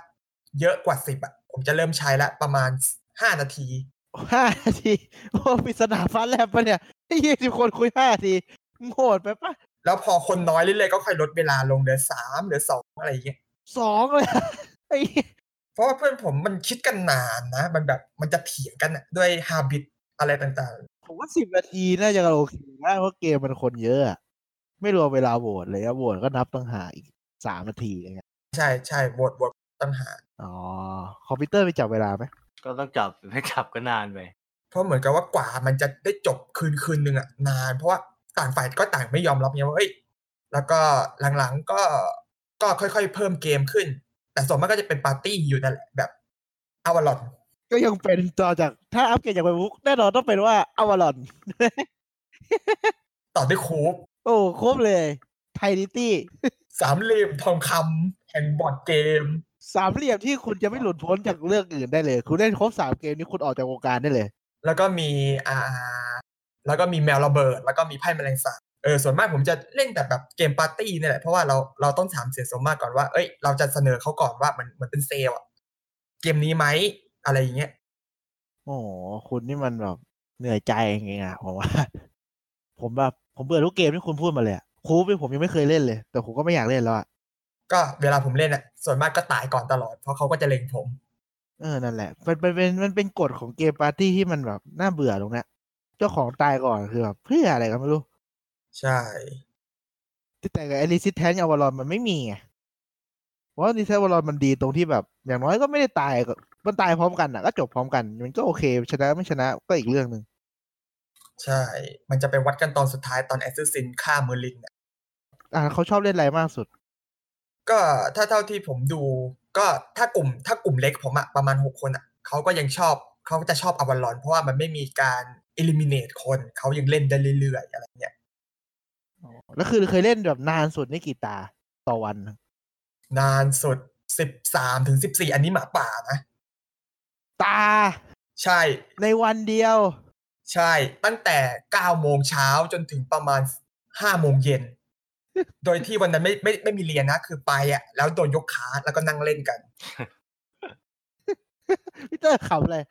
เยอะกว่า10ผมจะเริ่มใช้ละประมาณ5นาที5นาทีโอ้ปริศนาฟ้าแลบป่ะเนี่ย20คนคุย5นาทีโหดไปป่ะแล้วพอคนน้อยเรื่อยๆก็ค่อยลดเวลาลงเหลือ3เหลือ2อะไรอย่างเงี้ย2เลยเพราะว่าเพื่อนผมมันคิดกันนานนะมันแบบมันจะเถียงกันนะด้วย habit อะไรต่างๆผมว่า10นาทีน่าจะโอเคนะเพราะเกมมันคนเยอะไม่รวมเวลาโหวตเลยโหวตก็นับต่างหากอีก3นาทีอะไรเงี้ยใช่ๆโหวตต่างหากอ๋อคอมพิวเตอร์ไปจับเวลามั้ยก็ต้องจับไม่จับก็นานไปเพราะเหมือนกับว่ากว่ามันจะได้จบคืนนึงนานเพราะว่าต่างฝ่ายก็ต่างไม่ยอมรับไงว่าแล้วก็หลังๆก็ค่อยๆเพิ่มเกมขึ้นแต่ส่วนมากก็จะเป็นปาร์ตี้อยู่นั่นแหละแบบอวาลอนก็ยังเป็นต่อจากถ้าอัปเกรดจากเวบุ๊กแน่นอนต้องเป็นว่าอวาลอนต่อด้วยโคฟโคฟเลยไทนิตี้สามเหลี่ยมทองคำแห่งบอร์ดเกมสามเหลี่ยมที่คุณจะไม่หลุดพ้นจากเรื่องอื่นได้เลยคุณเล่นครบ3เกมนี้คุณออกจากวงการได้เลยแล้วก็มีแมวระเบิดแล้วก็มีไพ่แมลงสาบส่วนมากผมจะเล่นแต่แบบเกมปาร์ตี้นี่แหละเพราะว่าเราต้องถามเสียสมมากก่อนว่าเราจะเสนอเขาก่อนว่ามันเป็นเซลล์เกมนี้ไหมอะไรอย่างเงี้ยโอ้โหคุณนี่มันแบบเหนื่อยใจจริงๆผมว่าผมแบบผมเบื่อทุกเกมที่คุณพูดมาเลยคูปผมยังไม่เคยเล่นเลยแต่ผมก็ไม่อยากเล่นแล้วก็เวลาผมเล่นส่วนมากก็ตายก่อนตลอดเพราะเขาก็จะเล็งผมนั่นแหละมันเป็นกฎของเกมปาร์ตี้ที่มันแบบน่าเบื่อตรงนี้เจ้าของตายก่อนคือแบบเพื่ออะไรกันไม่รู้ใช่แต่กับ Resistance Avalon มันไม่มีไงเพราะ Resistance Avalon มันดีตรงที่แบบอย่างน้อยก็ไม่ได้ตายมันตายพร้อมกันก็จบพร้อมกันมันก็โอเคชนะไม่ชนะก็อีกเรื่องนึงใช่มันจะไปวัดกันตอนสุดท้ายตอน Assassin ฆ่าเมอร์ลินเขาชอบเล่นอะไรมากสุดก็ถ้าเท่าที่ผมดูก็ถ้ากลุ่มเล็กผมประมาณ6คนเขาก็ยังชอบเขาจะชอบอวาลอนเพราะว่ามันไม่มีการ eliminate คนเขายังเล่นได้เรื่อยๆอะไรเงี้ยแล้วคือเคยเล่นแบบนานสุดนี่กี่ตาต่อวันนานสุด 13-14 อันนี้หมาป่านะตาใช่ในวันเดียวใช่ตั้งแต่ 9:00 น.จนถึงประมาณ 5:00 น.โดยที่วันนั้นไม่มีเรียนนะคือไปแล้วโดนยกขาแล้วก็นั่งเล่นกันพี่เตอร์ขำเลย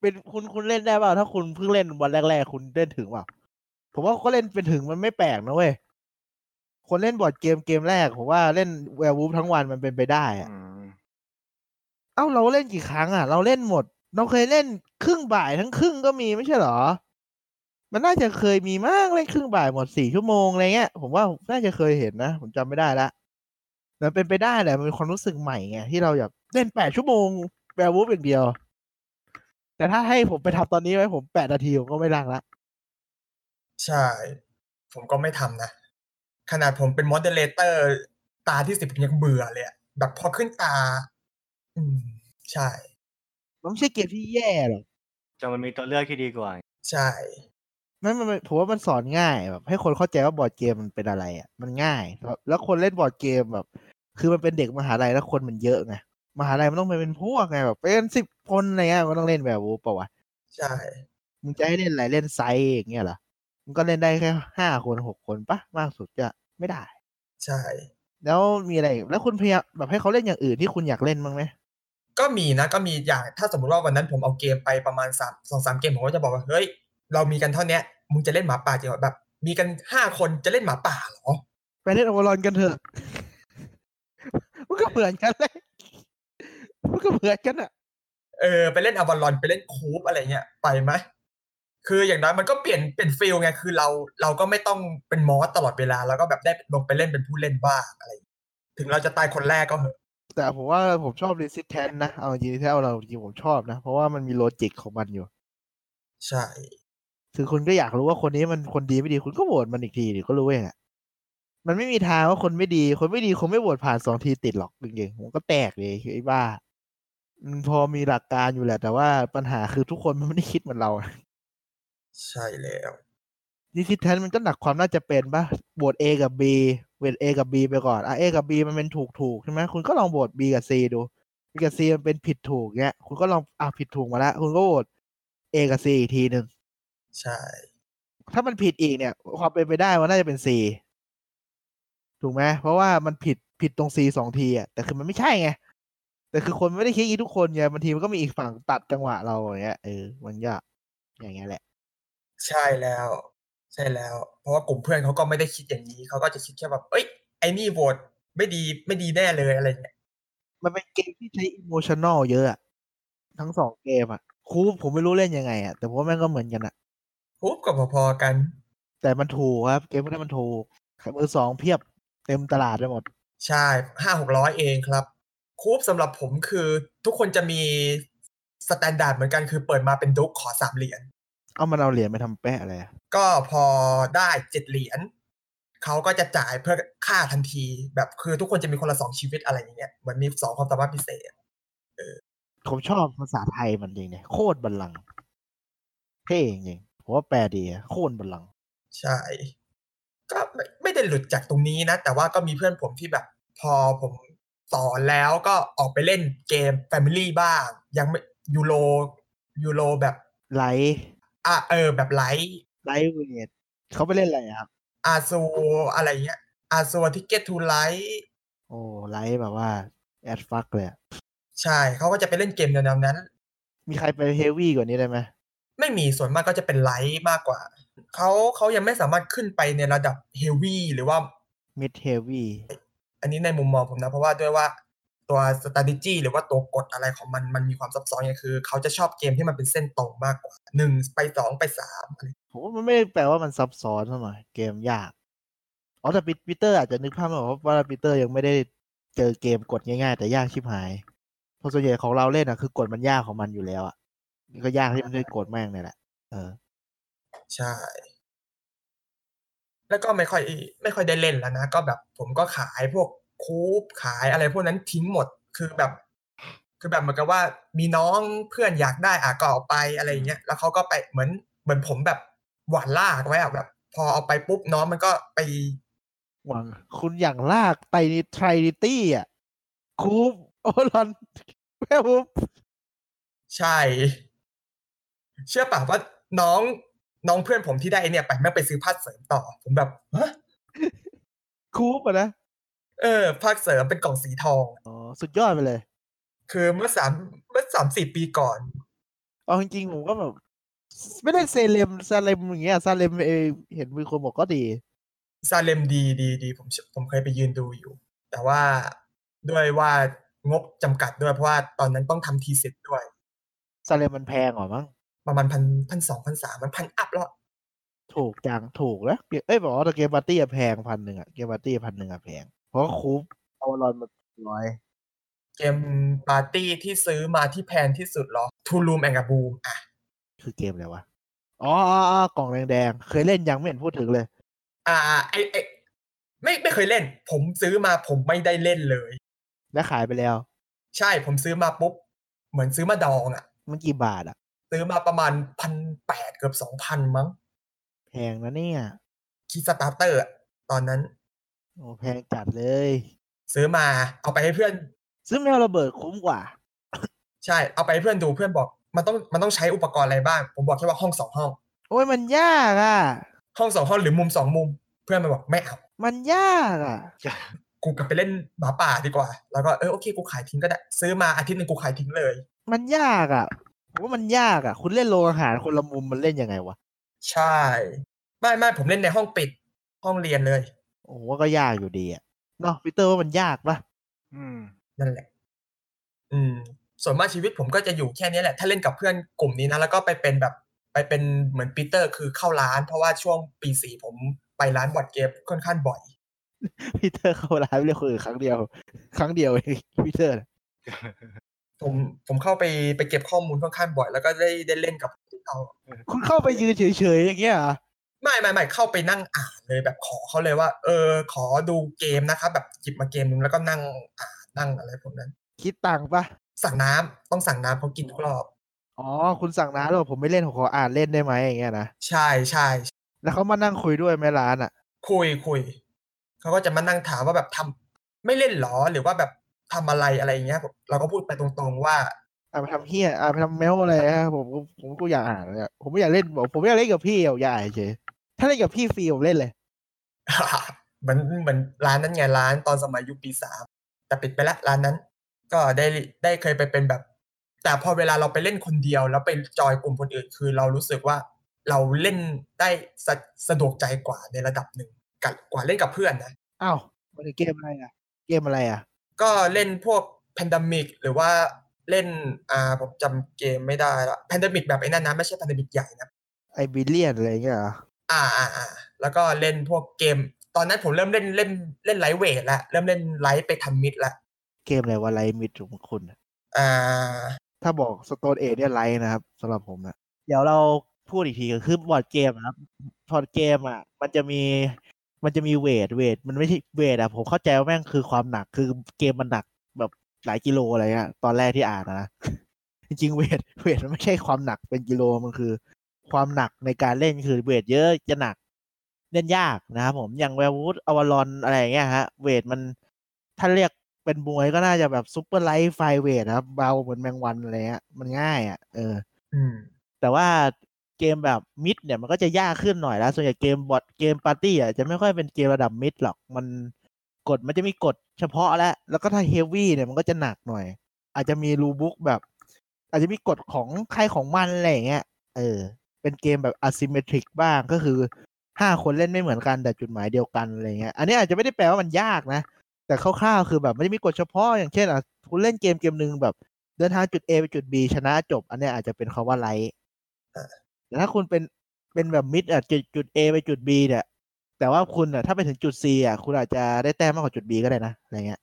เป็นคุณเล่นได้เปล่าถ้าคุณเพิ่งเล่นวันแรกๆคุณเล่นถึงเปล่าผมว่าก็เล่นเป็นถึงมันไม่แปลกนะเว้ยคนเล่นบอร์ดเกมแรกผมว่าเล่นแวร์วูฟทั้งวันมันเป็นไปได้เราเล่นกี่ครั้งเราเล่นหมดเราเคยเล่นครึ่งบ่ายทั้งครึ่งก็มีไม่ใช่หรอมันน่าจะเคยมีมากเล่นครึ่งบ่ายหมด4ชั่วโมงอะไรเงี้ยผมว่าน่าจะเคยเห็นนะผมจำไม่ได้ละมันเป็นไปได้แหละมันเป็นความรู้สึกใหม่ไงที่เราอยากเล่น8ชั่วโมงแวร์วูฟอย่างเดียว แต่ถ้าให้ผมไปทำตอนนี้ไว้ผม8นาทีผมก็ไม่ร่างละใช่ผมก็ไม่ทำนะขนาดผมเป็น moderator ตาที่10ผมยังเบื่อเลยแบบพอขึ้นตาใช่มันไม่ใช่เกมที่แย่หรอกแต่มันมีตัวเลือกที่ดีกว่าใช่มันผมว่ามันสอนง่ายแบบให้คนเข้าใจว่าบอร์ดเกมมันเป็นอะไรอ่ะมันง่ายแล้วคนเล่นบอร์ดเกมแบบคือมันเป็นเด็กมหาลัยแล้วคนมันเยอะไงมหาลัยมันต้องไปเป็นพวกไงแบบเป็น10คนอะไรเงี้ยก็ต้องเล่นแบบวูป่าววะใช่มึงจะให้เล่นอะไรเล่นไซส์อย่างเงี้ยเหรอมันก็เล่นได้แค่5คน6คนปะมากสุดจะไม่ได้ใช่แล้วมีอะไรแล้วคุณพยายามแบบให้เขาเล่นอย่างอื่นที่คุณอยากเล่นบ้างมั้ยก็มีนะก็มีอย่างถ้าสมมติว่าวันนั้นผมเอาเกมไปประมาณ2-3 เกมผมก็จะบอกว่าเฮ้ยเรามีกันเท่านี้มึงจะเล่นหมาป่าจริงเหรอแบบมีกัน5คนจะเล่นหมาป่าเหรอไปเล่นอวอลอนกันเถอะมันก็เหมือนกันเลยมันก็เหมือนกันอ่ะไปเล่นอวอลอนไปเล่นคูปอะไรเงี้ยไปไหมคืออย่างน้อยมันก็เปลี่ยนฟีลไงคือเราก็ไม่ต้องเป็นมอสตลอดเวลาแล้วก็แบบได้ลงไปเล่นเป็นผู้เล่นบ้างอะไรถึงเราจะตายคนแรกก็เหอะแต่ผมว่าผมชอบ Resistance นะเอาจริงๆถ้าเราจริงผมชอบนะเพราะว่ามันมีโลจิกของมันอยู่ใช่ถึงคุณก็อยากรู้ว่าคนนี้มันคนดีไม่ดีคุณก็โหวตมันอีกทีดิก็รู้เองอ่ะมันไม่มีทางว่าคนไม่ดีคงไม่โหวตผ่าน2ทีติดหรอกจริงๆมันก็แตกเลยไอ้บ้ามันพอมีหลักการอยู่แหละแต่ว่าปัญหาคือทุกคนมันไม่ได้คิดเหมือนเราใช่แล้วดิสแทนมันก็หนักความน่าจะเป็นป่ะโหวต A กับ B เว้น A กับ B ไปก่อนอ่ะ A กับ B มันเป็นถูกใช่มั้ยคุณก็ลองโหวต B กับ C ดู B กับ C มันเป็นผิดถูกเงี้ยคุณก็ลองผิดถูกมาแล้วคุณก็โหวต A กับ C อีกทีนึงใช่ถ้ามันผิดอีกเนี่ยความเป็นไปได้ว่าน่าจะเป็น C ถูกมั้ยเพราะว่ามันผิดตรง C 2ทีอ่ะแต่คือมันไม่ใช่ไงแต่คือคนไม่ได้คิดอย่างนี้ทุกคนไงบางทีมันก็มีอีกฝั่งตัดจังหวะเราอย่างเงี้ยมันก็อย่างเงี้ยแหละใช่แล้วเพราะว่ากลุ่มเพื่อนเขาก็ไม่ได้คิดอย่างนี้เขาก็จะคิดแค่แบบเอ้ยไอ้นี่โหวตไม่ดีแน่เลยอะไรเงี้ยมันเป็นเกมที่ใช้อิโมชันนอลเยอะทั้ง2เกมอ่ะคูปผมไม่รู้เล่นยังไงอ่ะแต่ผมว่าแม่งก็เหมือนกันอ่ะคูปกับพอๆกันแต่มันถูกครับเกมพวกนั้นมันถูกมือ2เพียบเต็มตลาดไปหมดใช่ 5-600 เองครับคูปสำหรับผมคือทุกคนจะมีสแตนดาร์ดเหมือนกันคือเปิดมาเป็นดุ๊กขอ3เหรียญมันเอาเหรียญไปทำแปะอะไรก็พอได้7เหรียญเขาก็จะจ่ายเพื่อค่าทันทีแบบคือทุกคนจะมีคนละ2ชีวิตอะไรอย่างเงี้ยเหมือนมี2ความสามารถพิเศษผมชอบภาษาไทยมันจริงเนี่ยโคตรบัลลังก์เท่จริงผมว่าแปลดีโคตรบัลลังก์ใช่ก็ไม่ได้หลุดจากตรงนี้นะแต่ว่าก็มีเพื่อนผมที่แบบพอผมสอนแล้วก็ออกไปเล่นเกม Family บ้างยังไม่ยูโรแบบไลท์แบบไลท์เวทเขาไปเล่นอะไรครับอาโซอะไรเงี้ยอาโซ Ticket to Ride โอ้ไลท์แบบว่าแอดฟักเลยใช่เขาก็จะไปเล่นเกมแนวๆนั้นมีใครไปเฮฟวี่กว่านี้ได้ไหมไม่มีส่วนมากก็จะเป็นไลท์มากกว่าเขายังไม่สามารถขึ้นไปในระดับเฮฟวี่หรือว่ามิดเฮฟวี่อันนี้ในมุมมองผมนะเพราะว่าด้วยว่าตัว strategy หรือว่าตัวกฎอะไรของมันมีความซับซ้อนไงคือเขาจะชอบเกมที่มันเป็นเส้นตรงมากกว่า1ไป2ไป3อะไรผมว่ามันไม่แปลว่ามันซับซ้อนซะหน่อยเกมยากแต่ Peter อาจจะนึกภาพไม่ออกว่า Peter ยังไม่ได้เจอเกมกฎง่ายๆแต่ยากชิบหายเพราะส่วนใหญ่ของเราเล่นคือกฎมันยากของมันอยู่แล้วก็ยากที่มันจะกฎแม่งนี่แหละใช่แล้วก็ไม่ค่อยได้เล่นแล้วนะก็แบบผมก็ขายพวกคูปขายอะไรพวกนั้นทิ้งหมดคือแบบเหมือนกับว่ามีน้องเพื่อนอยากได้ก็เอาไปอะไรอย่างเงี้ยแล้วเขาก็ไปเหมือนผมแบบหวานลากไว้แบบพอเอาไปปุ๊บน้องมันก็ไปหวังคุณอย่างลากไปในไทริตี้คูปโอลอนแม่ปุ๊บใช่เชื่อป่ะว่าน้องเพื่อนผมที่ได้เนี่ยไปแม่งไปซื้อพัดเสริมต่อผมแบบฮะคูปนะภาคเสริมเป็นกล่องสีทองสุดยอดไปเลยคือเมื่อ 3-4 ปีก่อนจริงๆผมก็แบบไม่ได้ซาเลมอย่างเงี้ยซาเลมเห็นมีคนบอกก็ดีซาเลมดีผมเคยไปยืนดูอยู่แต่ว่าด้วยว่างบจำกัดด้วยเพราะว่าตอนนั้นต้องทำทีเสร็จด้วยซาเลมมันแพงหรอมั้งประมาณ 1,200 1,300 มัน 1,000 อัพแล้วถูกจังถูกแล้วบอกว่าเกมปาร์ตี้แพง 1,000 อ่ะเกมปาร์ตี้ 1,000 อ่ะแพงเพราะคูปเอาลอนมา100เกมปาร์ตี้ที่ซื้อมาที่แพงที่สุดหรอ Two Room and a Boom อ่ะคือเกมอะไรวะอ๋อกล่องแดงๆเคยเล่นยังไม่เห็นพูดถึงเลยไม่เคยเล่นผมซื้อมาผมไม่ได้เล่นเลยและขายไปแล้วใช่ผมซื้อมาปุ๊บเหมือนซื้อมาดองอ่ะมันกี่บาทอ่ะซื้อมาประมาณ 1,800 เกือบ 2,000 มั้งแพงนะเนี่ยคิดสตาร์เตอร์ตอนนั้นโอ้แพงจัดเลยซื้อมาเอาไปให้เพื่อนซื้อแมวระเบิดคุ้มกว่าใช่เอาไปให้เพื่อนดูเพื่อนบอกมันต้องใช้อุปกรณ์อะไรบ้างผมบอกแค่ว่าห้อง2ห้องโอ้ยมันยากอ่ะห้อง2ห้องหรือมุม2มุมเพื่อนมันบอกไม่เอามันยากอ่ะกูกลับไปเล่นหมาป่าดีกว่าแล้วก็โอเคกูขายทิ้งก็ได้ซื้อมาอาทิตย์นึงกูขายทิ้งเลยมันยากอ่ะผมว่ามันยากอ่ะคุณเล่นโรงอาหารคนละมุมมันเล่นยังไงวะใช่ไม่ผมเล่นในห้องปิดห้องเรียนเลยโอ้ก็ยากอยู่ดีอ่ะเนาะพีเตอร์ว่ามันยากป่ะนั่นแหละส่วนมากชีวิตผมก็จะอยู่แค่นี้แหละถ้าเล่นกับเพื่อนกลุ่มนี้นะแล้วก็ไปเป็นแบบไปเป็นเหมือนปีเตอร์คือเข้าร้านเพราะว่าช่วงปี4ผมไปร้านบอร์ดเกมค่อนข้างบ่อยพีเตอร์เข้าร้านเรียกคนอื่นครั้งเดียวเองพีเตอร์ผมเข้าไปเก็บข้อมูลค่อนข้างบ่อยแล้วก็ได้เล่นกับเขาคุณเข้าไปยืนเฉยๆอย่างเงี้ยอ่ะไม่เข้าไปนั่งอ่านเลยแบบขอเขาเลยว่าขอดูเกมนะครับแบบหยิบมาเกมนึงแล้วก็นั่งอ่านนั่งอะไรพวกนั้นคิดตังค์ป่ะสั่งน้ำต้องสั่งน้ำเพราะกินทุกรอบอ๋อคุณสั่งน้ำแล้วผมไม่เล่นขออ่านเล่นได้ไหมอย่างเงี้ยนะใช่ๆแล้วเขามานั่งคุยด้วยไหมร้านอ่ะคุยเขาก็จะมานั่งถามว่าแบบทำไม่เล่นหรอหรือว่าแบบทำอะไรอะไรอย่างเงี้ยเราก็พูดไปตรงๆว่าไปทำเฮียไปทำแมวอะไรฮะผมก็อยากอ่านเนี่ยผมไม่อยากเล่นผมไม่อยากเล่นกับพี่เอาใหญ่เฉยถ้าเล่นกับพี่ฟรีผมเล่นเลยเหมือนร้านนั้นไงร้านตอนสมัยยุคปี3แต่ปิดไปละร้านนั้นก็ได้เคยไปเป็นแบบแต่พอเวลาเราไปเล่นคนเดียวแล้วไปจอยกลุ่มคนอื่นคือเรารู้สึกว่าเราเล่นได้สะดวกใจกว่าในระดับหนึ่งกว่าเล่นกับเพื่อนนะอ้าวมันเกมอะไรอ่ะเกมอะไรอ่ะก็เล่นพวก Pandemic หรือว่าเล่นผมจำเกมไม่ได้ละ Pandemic แบบไอ้นั่นนะไม่ใช่ Pandemic ใหญ่นะไอ้บิลเลียนอะไรเงี้ยแล้วก็เล่นพวกเกมตอนนั้นผมเริ่มเล่นไลท์เวทละเริ่มเล่นไลท์ไปทำมิดละเกมอะไรวะไลท์มิดของคุณถ้าบอก Stone Age เนี่ยไลท์นะครับสำหรับผมนะเดี๋ยวเราพูดอีกทีก็คือบอร์ดเกมนะครับบอร์ดเกมอ่ะมันจะมีเวทมันไม่ใช่เวทอ่ะผมเข้าใจว่าแม่งคือความหนักคือเกมมันหนักแบบหลายกิโลอะไรเงี้ยตอนแรกที่อ่านนะจริงๆเวทมันไม่ใช่ความหนักเป็นกิโลมันคือความหนักในการเล่นคือเวทเยอะจะหนักเล่นยากนะครับผมอย่างแวร์วูดอวารอนอะไรอย่างเงี้ยฮะเวทมันถ้าเรียกเป็นมวยก็น่าจะแบบซุปเปอร์ไลท์ไฟเวทครับเบาเหมือนแมงวันอะไรเงี้ยมันง่ายอ่ะแต่ว่าเกมแบบมิดเนี่ยมันก็จะยากขึ้นหน่อยแล้วส่วนใหญ่เกมบอทเกมปาร์ตี้อ่ะจะไม่ค่อยเป็นเกมระดับมิดหรอกมันกฎมันจะมีกฎเฉพาะแล้วก็ถ้าเฮฟวี่เนี่ยมันก็จะหนักหน่อยอาจจะมีรูบุ๊กแบบอาจจะมีกฎของใครของมันอะไรอย่างเงี้ยเป็นเกมแบบ asymmetric บ้างก็คือ5คนเล่นไม่เหมือนกันแต่จุดหมายเดียวกันอะไรเงี้ยอันนี้อาจจะไม่ได้แปลว่ามันยากนะแต่คร่าวๆคือแบบมันจะมีกฎเฉพาะอย่างเช่นคุณเล่นเกมนึงแบบเดินทางจุด A ไปจุด B ชนะจบอันนี้อาจจะเป็นคำว่าไลท์แต่ถ้าคุณเป็นแบบมิดอ่ะจุด A ไปจุด B เนี่ยแต่ว่าคุณอ่ะถ้าไปถึงจุด C อ่ะคุณอาจจะได้แต้มมากกว่าจุด B ก็ได้นะอะไรเงี้ย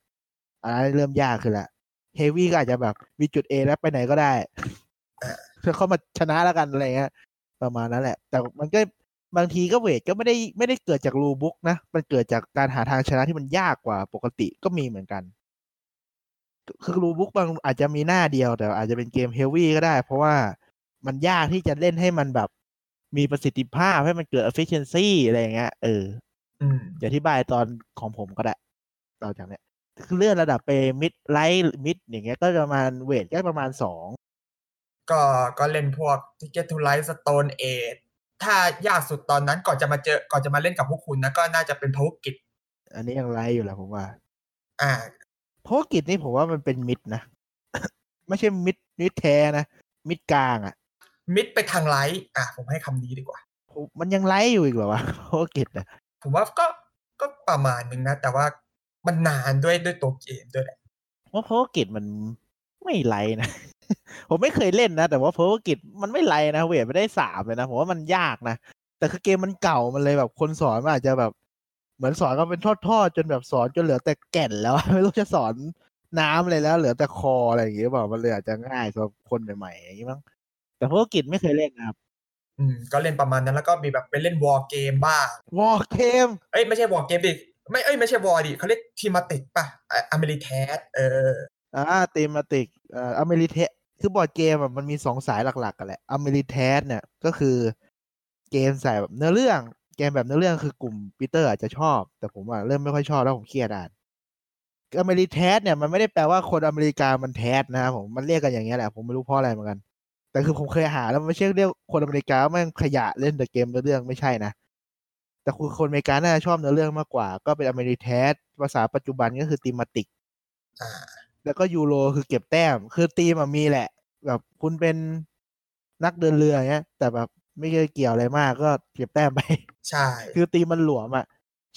อันนั้นเริ่มยากขึ้นละเฮฟวี่ก็อาจจะแบบมีจุด A แล้วไปไหนก็ได้เพื่อเข้ามาชนะแล้วกันอะไรเงี้ยประมาณนั้นแหละแต่มันก็บางทีก็เวทก็ไม่ได้เกิดจากรูบุ๊กนะมันเกิดจากการหาทางชนะที่มันยากกว่าปกติก็มีเหมือนกันคือรูบุ๊กบางอาจจะมีหน้าเดียวแต่อาจจะเป็นเกมเฮฟวี่ก็ได้เพราะว่ามันยากที่จะเล่นให้มันแบบมีประสิทธิภาพให้มันเกิด efficiency อะไรอย่างเงี้ยจะอธิบายตอนของผมก็ได้ต่อจากนี้คือเลื่อนระดับไป mid light mid อย่างเงี้ยก็ประมาณเวทก็ประมาณ2ก็เล่นพวก Ticket to Ride Stone Ageถ้ายากสุดตอนนั้นก่อนจะมาเล่นกับพวกคุณนะก็น่าจะเป็นภวกิจอันนี้ยังไลฟ์อยู่แหละผมว่าภวกิจนี่ผมว่ามันเป็นมิดนะ ไม่ใช่มิดแท้นะมิดกลางอ่ะมิดไปทางไลฟ์ผมให้คำนี้ดีกว่ามันยังไลฟ์อยู่อีกเหรอวะภวกิจนะผมว่าก็ประมาณนึงนะแต่ว่ามันนานด้วยตัวเกมด้วยแหละว่าภวกิจมันไม่ไลฟ์นะผมไม่เคยเล่นนะแต่ว่าเพอร์วกิจมันไม่ไรนะเวทไม่ได้3เลยนะผมว่ามันยากนะแต่คือเกมมันเก่ามันเลยแบบคนสอนมันอาจจะแบบเหมือนสอนก็เป็นทอดๆจนแบบสอนจนเหลือแต่แก่นแล้วไม่รู้จะสอน น้ำอะไรแล้วเหลือแต่คออะไรอย่างเงี้ยบอกมันเลยอาจจะง่ายสำหรับคนใหม่ๆอย่างงี้มั้งแต่พวกกิจไม่เคยเล่นนะครับก็เล่นประมาณนั้นแล้วก็มีแบบไปเล่นวอร์เกมบ้างวอร์เกมเอ้ยไม่ใช่วอร์เกมดิไม่เอ้ยไม่ใช่วอร์ดิเขาเรียกทีมาติกป่ะอเมริแทสทีมาติกอเมริแทสคือบอร์ดเกมมันมี2สายหลักๆกันแหละอเมริแทสเนี่ยก็คือเกมสายแบบเนื้อเรื่องเกมแบบเนื้อเรื่องคือกลุ่ม Peter อาจจะชอบแต่ผมเริ่มไม่ค่อยชอบแล้วผมเครียดอ่านอเมริแทสเนี่ยมันไม่ได้แปลว่าคนอเมริกามันแทสนะครับผมมันเรียกกันอย่างเงี้ยแหละผมไม่รู้เพราะอะไรเหมือนกันแต่คือผมเคยหาแล้วมันไม่ใช่เรียกคนอเมริกาแม่งขยะเล่นแต่เกมเรื่องไม่ใช่นะแต่คือคนอเมริกาน่าจะชอบเนื้อเรื่องมากกว่าก็เป็นอเมริแทสภาษาปัจจุบันก็คือธีมติกแล้วก็ยูโรคือเก็บแต้มคือธีมมีแหละแบบคุณเป็นนักเดินเรือเงี้ยแต่แบบไม่ได้เกี่ยวอะไรมากก็เก็บแต้มไปใช่คือธีมมันหลวมอ่ะ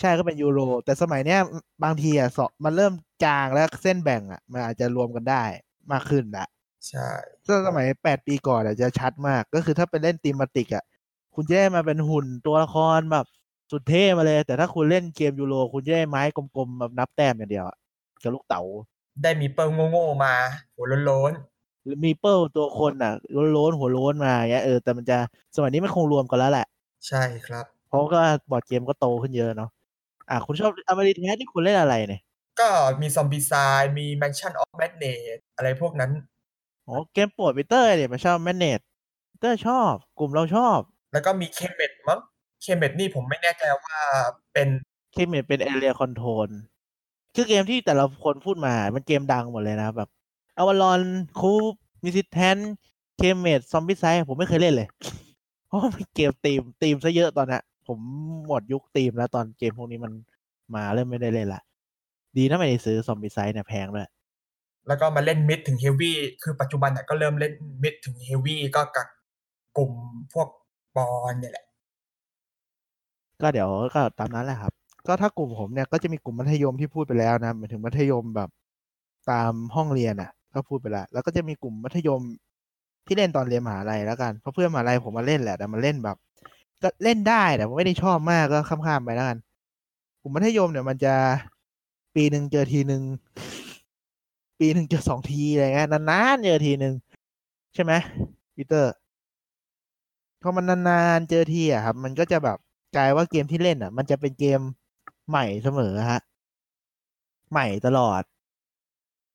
ใช่ก็เป็นยูโรแต่สมัยเนี้ยบางทีอ่ะมันเริ่มจางแล้วเส้นแบ่งอ่ะมันอาจจะรวมกันได้มากขึ้นละใช่ถ้าสมัย8ปีก่อนอาจจะชัดมากก็คือถ้าไปเล่นธีมติกอ่ะคุณจะได้มาเป็นหุ่นตัวละครแบบสุดเท่มาเลยแต่ถ้าคุณเล่นเกมยูโรคุณจะได้ไม้กลมๆแบบนับแต้มอย่างเดียวอ่ะกับลูกเต๋าได้มีเปิ้ลโง่ๆมาหัวโล้นๆมีเปิ้ลตัวคนน่ะโล้นๆหัวโล้นมาเงี้ยแต่มันจะสมัยนี้มันคงรวมกันแล้วแหละใช่ครับเพราะก็บอร์ดเกมก็โตขึ้นเยอะเนาะคุณชอบอเมริแทสที่คุณเล่นอะไรเนี่ยก็มีซอมบี้ไซด์มี Mansion of Madness อะไรพวกนั้นอ๋อเกมโปรดปีเตอร์เนี่ยมันชอบ Madness ปีเตอร์ชอบกลุ่มเราชอบแล้วก็มีเคเมดมั้งเคเมดนี่ผมไม่แน่ใจว่าเป็นเคเมดเป็น Area Control คือเกมที่แต่ละคนพูดมามันเกมดังหมดเลยนะแบบอวารอนคูปมิซิแทนเคเมดซอมบี้ไซด์ผมไม่เคยเล่นเลยเพราะมันเกมธีมซะเยอะตอนนั้นผมหมดยุคธีมแล้วตอนเกมพวกนี้มันมาเริ่มไม่ได้เล่นละดีนะไม่ได้ซื้อซอมบี้ไซด์เนี่ยแพงด้วยแล้วก็มาเล่นมิดถึงเฮฟวี่คือปัจจุบันน่ะก็เริ่มเล่นมิดถึงเฮฟวี่ก็กับกลุ่มพวกปอนเนี่ยแหละก็เดี๋ยวก็ตามนั้นแหละครับก็ถ้ากลุ่มผมเนี่ยก็จะมีกลุ่มมัธยมที่พูดไปแล้วนะหมายถึงมัธยมแบบตามห้องเรียนน่ะก็พูดไปแล้วก็จะมีกลุ่มมัธยมที่เล่นตอนเรียนมหาลัยแล้วกันเพราะเพื่อนมหาลัยผมมาเล่นแหละแต่มาเล่นแบบก็เล่นได้แต่ไม่ได้ชอบมากก็ข้ามๆไปแล้วกันกลุ่มมัธยมเนี่ยมันจะปีนึงเจอทีนึงปีนึงเจอ2ทีอะไรเงี้ยนานๆเจอทีนึงใช่ไหมปีเตอร์พอมันนานๆเจอทีอ่ะครับมันก็จะแบบกลายว่าเกมที่เล่นอ่ะมันจะเป็นเกมใหม่เสมอฮะใหม่ตลอด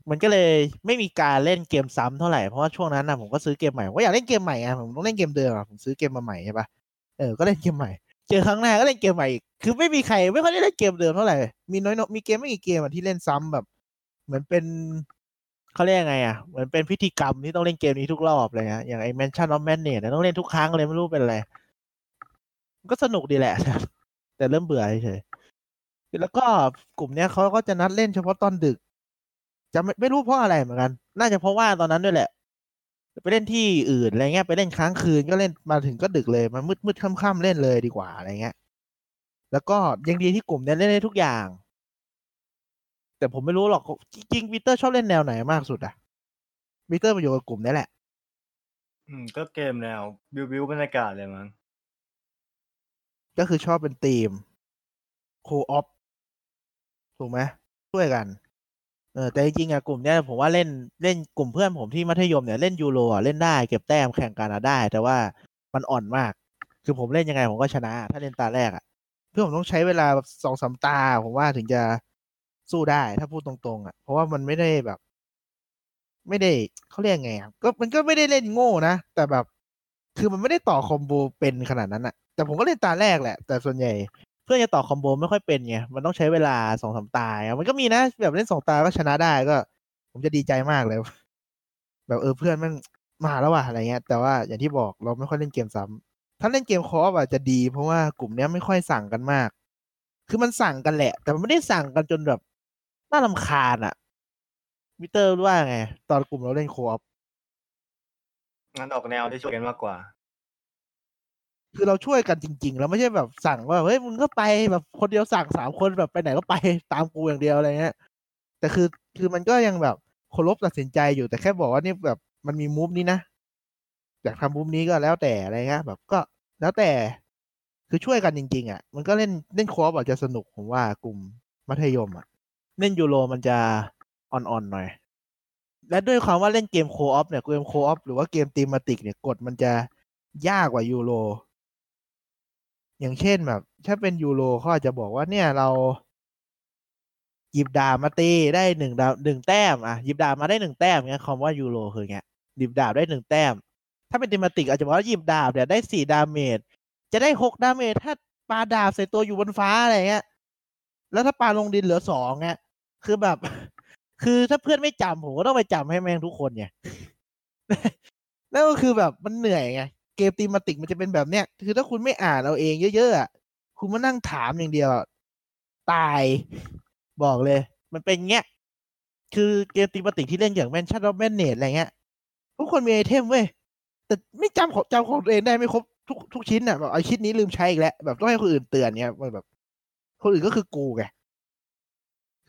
มันก็เลยไม่มีการเล่นเกมซ้ำเท่าไหร่เพราะว่าช่วงนั้นนะผมก็ซื้อเกมใหม่ก็อยากเล่นเกมใหม่อ่ะผมต้องเล่นเกมเดิมอ่ะผมซื้อเกมมาใหม่ใช่ปะก็เล่นเกมใหม่เจอครั้งหน้าก็เล่นเกมใหม่อีกคือไม่มีใครไม่ค่อยได้เล่นเกมเดิมเท่าไหร่มีน้อยๆมีเกมไม่กี่เกมอ่ะที่เล่นซ้ำแบบเหมือนเป็นเขาเรียกไงอ่ะเหมือนเป็นพิธีกรรมที่ต้องเล่นเกมนี้ทุกรอบเลยฮะอย่างไอ้ Mansion of Madness เนี่ยต้องเล่นทุกครั้งเลยไม่รู้เป็นอะไรก็สนุกดีแหละแต่เริ่มเบื่อเฉยแล้วก็กลุ่มเนี้ยเขาก็จะนัดเล่นเฉพาะตอนดึกจะไม่รู้เพราะอะไรเหมือนกันน่าจะเพราะว่าตอนนั้นด้วยแหละไปเล่นที่อื่นอะไรเงี้ยไปเล่นค้างคืนก็เล่นมาถึงก็ดึกเลยมันมืดค่ำๆเล่นเลยดีกว่าอะไรเงี้ยแล้วก็ยังดีที่กลุ่มเนี้ยเล่นได้ทุกอย่างแต่ผมไม่รู้หรอกจริงๆปีเตอร์ชอบเล่นแนวไหนมากสุดอ่ะปีเตอร์มาอยู่กับกลุ่มนี้แหละก็เกมแนวบิวบรรยากาศเลยมั้งก็คือชอบเป็นทีมโคออฟถูกไหมช่วยกันแต่จริงๆอ่ะกลุ่มเนี้ยผมว่าเล่นกลุ่มเพื่อนผมที่มัธยมเนี่ยเล่นยูโรอ่ะเล่นได้เก็บแต้มแข่งกันได้แต่ว่ามันอ่อนมากคือผมเล่นยังไงผมก็ชนะถ้าเล่นตาแรกอ่ะเพื่อนผมต้องใช้เวลาแบบ 2-3 ตาผมว่าถึงจะสู้ได้ถ้าพูดตรงๆอ่ะเพราะว่ามันไม่ได้แบบไม่ได้เขาเรียกไงอ่ะก็มันก็ไม่ได้เล่นโง่นะแต่แบบคือมันไม่ได้ต่อคอมโบเป็นขนาดนั้นอ่ะแต่ผมก็เล่นตาแรกแหละแต่ส่วนใหญ่เพื่อนจะต่อคอมโบไม่ค่อยเป็นไงมันต้องใช้เวลา 2-3 ตามันก็มีนะแบบเล่น2ตาก็ชนะได้ก็ผมจะดีใจมากเลยแบบเพื่อนมันมาแล้วว่ะอะไรเงี้ยแต่ว่าอย่างที่บอกเราไม่ค่อยเล่นเกมซ้ำถ้าเล่นเกมคอฟอ่ะจะดีเพราะว่ากลุ่มเนี้ยไม่ค่อยสั่งกันมากคือมันสั่งกันแหละแต่มันไม่ได้สั่งกันจนแบบน่ารำคาญอ่ะมิเตอร์ว่าไงตอนกลุ่มเราเล่นคอฟงั้นออกแนวที่ช่วยกันมากกว่าคือเราช่วยกันจริงๆแล้วไม่ใช่แบบสั่งว่าเฮ้ยมึงก็ไปแบบคนเดียวสั่ง3คนแบบไปไหนก็ไปตามกูอย่างเดียวอะไรเงี้ยแต่คือมันก็ยังแบบเคารพตัดสินใจอยู่แต่แค่บอกว่านี่แบบมันมีมูฟนี้นะอยากทำมูฟนี้ก็แล้วแต่อะไรเงี้ยแบบก็แล้วแต่คือช่วยกันจริงๆอ่ะมันก็เล่นเล่นคอร์สอาจจะสนุกผมว่ากลุ่มมัธยมอ่ะเล่นยูโรมันจะ อ่อนๆหน่อยและด้วยความว่าเล่นเกมโคออฟเนี่ยเกมโคออฟหรือว่าเกมธีมติกเนี่ยกฎมันจะยากกว่ายูโรอย่างเช่นแบบถ้าเป็นยูโรเขาอาจจะบอกว่าเนี่ยเราหยิบดาบมาตีได้1ดาบ1แต้มอ่ะหยิบดาบมาได้1แต้มเงี้ยคำว่ายูโรคือเงี้ยหยิบดาบได้1แต้มถ้าเป็นธีมติกอาจจะบอกว่าหยิบดาบเนี่ยได้4ดาเมจจะได้6ดาเมจถ้าปาดาบใส่ตัวอยู่บนฟ้าอะไรเงี้ยแล้วถ้าปาลงดินเหลือ2เงี้ยคือแบบคือถ้าเพื่อนไม่จำผมก็ต้องไปจำให้แม่งทุกคนไงแล้วก็คือแบบมันเหนื่อยไงเกมธีมติกมันจะเป็นแบบเนี้ยคือถ้าคุณไม่อ่านเอาเองเยอะๆอ่ะคุณมานั่งถามอย่างเดียวตายบอกเลยมันเป็นเงี้ยคือเกมธีมติกที่เล่นอย่าง Mansion of Madness อะไรเงี้ยทุกคนมีไอเทมเว้ยแต่ไม่จำของตัวเองได้ไม่ครบทุกชิ้นอ่ะแบบไอชิ้นนี้ลืมใช้อีกแล้วแบบต้องให้คนอื่นเตือนเงี้ยแบบคนอื่นก็คือกูไง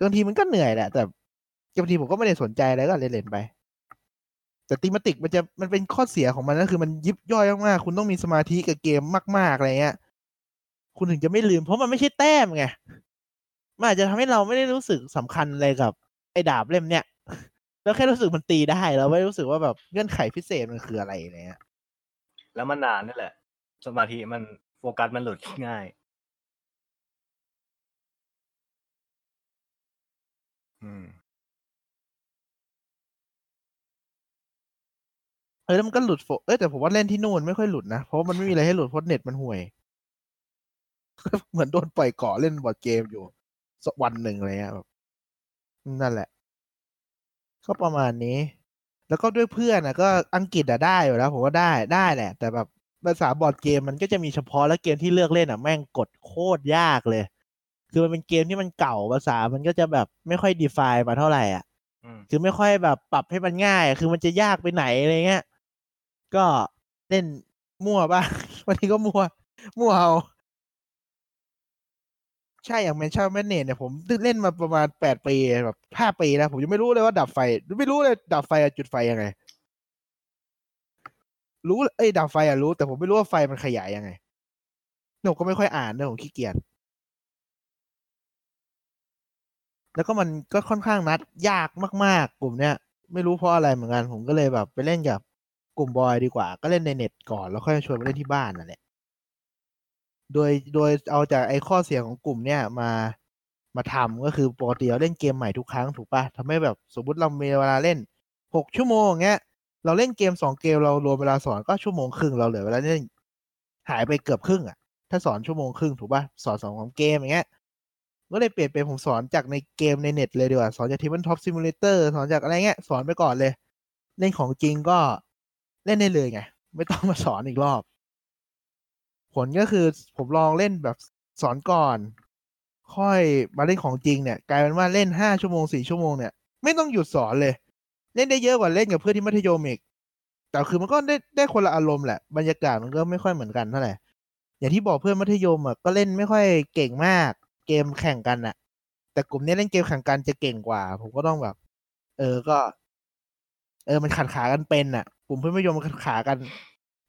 บางทีมันก็เหนื่อยแหละแต่บางทีผมก็ไม่ได้สนใจอะไรก็เล่นๆไปแต่ธีมติกมันเป็นข้อเสียของมันก็คือมันยิบย่อยมากๆคุณต้องมีสมาธิกับเกมมากๆอะไรเงี้ยคุณถึงจะไม่ลืมเพราะมันไม่ใช่แต้มไงมันอาจจะทำให้เราไม่ได้รู้สึกสำคัญอะไรกับไอ้ดาบเล่มเนี้ยแล้วแค่รู้สึกมันตีได้แล้วไม่รู้สึกว่าแบบเงื่อนไขพิเศษมันคืออะไรเงี้ยแล้วมันนานนั่นแหละสมาธิมันโฟกัสมันหลุดง่ายแล้วมันก็หลุดแต่ผมว่าเล่นที่นู่นไม่ค่อยหลุดนะเพราะมันไม่มีอะไรให้หลุดเพราะเน็ตมันห่วย เหมือนโดนปล่อยเกาะเล่นบอร์ดเกมอยู่สักวันหนึ่งอะไรเงี้ยแบบนั่นแหละก็ประมาณนี้แล้วก็ด้วยเพื่อนนะก็อังกฤษอะได้อยู่แล้วผมว่าได้แหละแต่แบบภาษาบอร์ดเกมมันก็จะมีเฉพาะและเกมที่เลือกเล่นอะแม่งกดโคตรยากเลยคือมันเป็นเกมที่มันเก่าภาษามันก็จะแบบไม่ค่อย define มาเท่าไหร่อะคือไม่ค่อยแบบปรับให้มันง่ายคือมันจะยากไปไหนอะไรเงี้ยก็เล่นมั่วบ้างวันนี้ก็มั่วเอาใช่อย่างMansion of Madnessเนี่ยผมเล่นมาประมาณ8ปีแบบ5ปีแล้วผมยังไม่รู้เลยว่าดับไฟไม่รู้เลยดับไฟจุดไฟยังไงรู้ดับไฟรู้แต่ผมไม่รู้ว่าไฟมันขยายยังไงผมก็ไม่ค่อยอ่านด้วยผมขี้เกียจแล้วก็มันก็ค่อนข้างนัดยากมากๆกลุ่มเนี้ยไม่รู้เพราะอะไรเหมือนกันผมก็เลยแบบไปเล่นกับกลุ่มบอยดีกว่าก็เล่นในเน็ตก่อนแล้วค่อยชวนไปเล่นที่บ้านนั่นแหละโดยเอาจากไอ้ข้อเสียของกลุ่มเนี่ยมาทำก็คือปกติเราเล่นเกมใหม่ทุกครั้งถูกป่ะทำให้แบบสมมติเรามีเวลาเล่น6ชั่วโมงเงี้ยเราเล่นเกม2เกมเรารวมเวลาสอนก็ชั่วโมงครึ่งเราเหลือเวลาเล่นหายไปเกือบครึ่งอ่ะถ้าสอนชั่วโมงครึ่งถูกป่ะสอน2ของเกมอย่างเงี้ยก็เลยเปลี่ยนเป็นผมสอนจากในเกมในเน็ตเลยดีกว่าสอนจาก Tabletop Simulator สอนจากอะไรเงี้ยสอนไปก่อนเลยเล่นของจริงก็เล่นได้เลยไงไม่ต้องมาสอนอีกรอบผลก็คือผมลองเล่นแบบสอนก่อนค่อยมาเล่นของจริงเนี่ยกลายเป็นว่าเล่น5ชั่วโมง4ชั่วโมงเนี่ยไม่ต้องหยุดสอนเลยเล่นได้เยอะกว่าเล่นกับเพื่อนที่มัธยมอีกแต่คือมันก็ได้คนละอารมณ์แหละบรรยากาศมันก็ไม่ค่อยเหมือนกันเท่าไหร่อย่างที่บอกเพื่อนมัธยมอ่ะก็เล่นไม่ค่อยเก่งมากเกมแข่งกันน่ะแต่กลุ่มนี้เล่นเกมแข่งกันจะเก่งกว่าผมก็ต้องแบบก็มันขัดขากันเป็นน่ะกลุ่มเพื่อนมัธยมมันขัดขากัน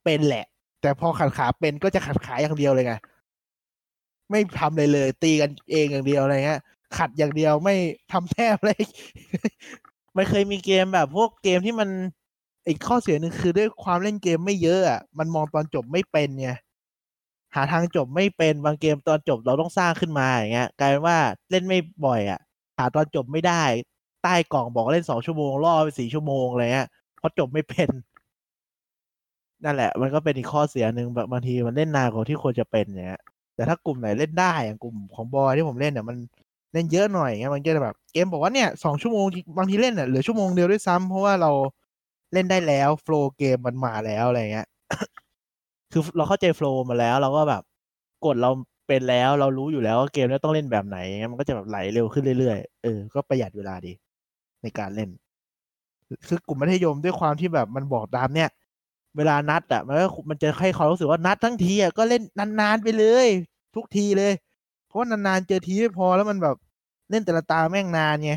เป็นแหละแต่พอขัดขาเป็นก็จะขัดขาอย่างเดียวเลยไงไม่ทำอะไรเลยตีกันเองอย่างเดียวอะไรเงี้ยขัดอย่างเดียวไม่ทำแทบเลย มันเคยมีเกมแบบพวกเกมที่มันอีกข้อเสียนึงคือด้วยความเล่นเกมไม่เยอะอ่ะมันมองตอนจบไม่เป็นไงหาทางจบไม่เป็นบางเกมตอนจบเราต้องสร้างขึ้นมาอย่างเงี้ยกลายเป็นว่าเล่นไม่บ่อยอ่ะหาตอนจบไม่ได้ใต้กล่องบอกเล่น2ชั่วโมงล่อไป4ชั่วโมงอะไรเงี้ยพอจบไม่เป็นนั่นแหละมันก็เป็นอีกข้อเสียนึงบางทีมันเล่นนานกว่าที่ควรจะเป็นอย่างเงี้ยแต่ถ้ากลุ่มไหนเล่นได้อย่างกลุ่มของบอยที่ผมเล่นเนี่ยมันเล่นเยอะหน่อยเงี้ยมันจะแบบเกมบอกว่าเนี่ย2ชั่วโมงบางทีเล่นน่ะเหลือชั่วโมงเดียวด้วยซ้ำเพราะว่าเราเล่นได้แล้วโฟลว์เกมมันมาแล้วอะไรเงี้ย คือเราเข้าใจโฟลว์มาแล้วเราก็แบบกดเราเป็นแล้วเรารู้อยู่แล้วว่าเกมนี้ต้องเล่นแบบไหนอย่างเงี้ยมันก็จะแบบไหลเร็วขึ้นเรื่อยๆก็ประหยัดเวลาดีในการเล่นคือกลุ่มมัธยมด้วยความที่แบบมันบอกตามเนี่ยเวลานัดอ่ะมันจะให้เขารู้สึกว่านัดทั้งทีอ่ะก็เล่นนานๆไปเลยทุกทีเลยเพราะว่านานๆเจอทีไม่พอแล้วมันแบบเล่นแต่ละตาแม่งนานไง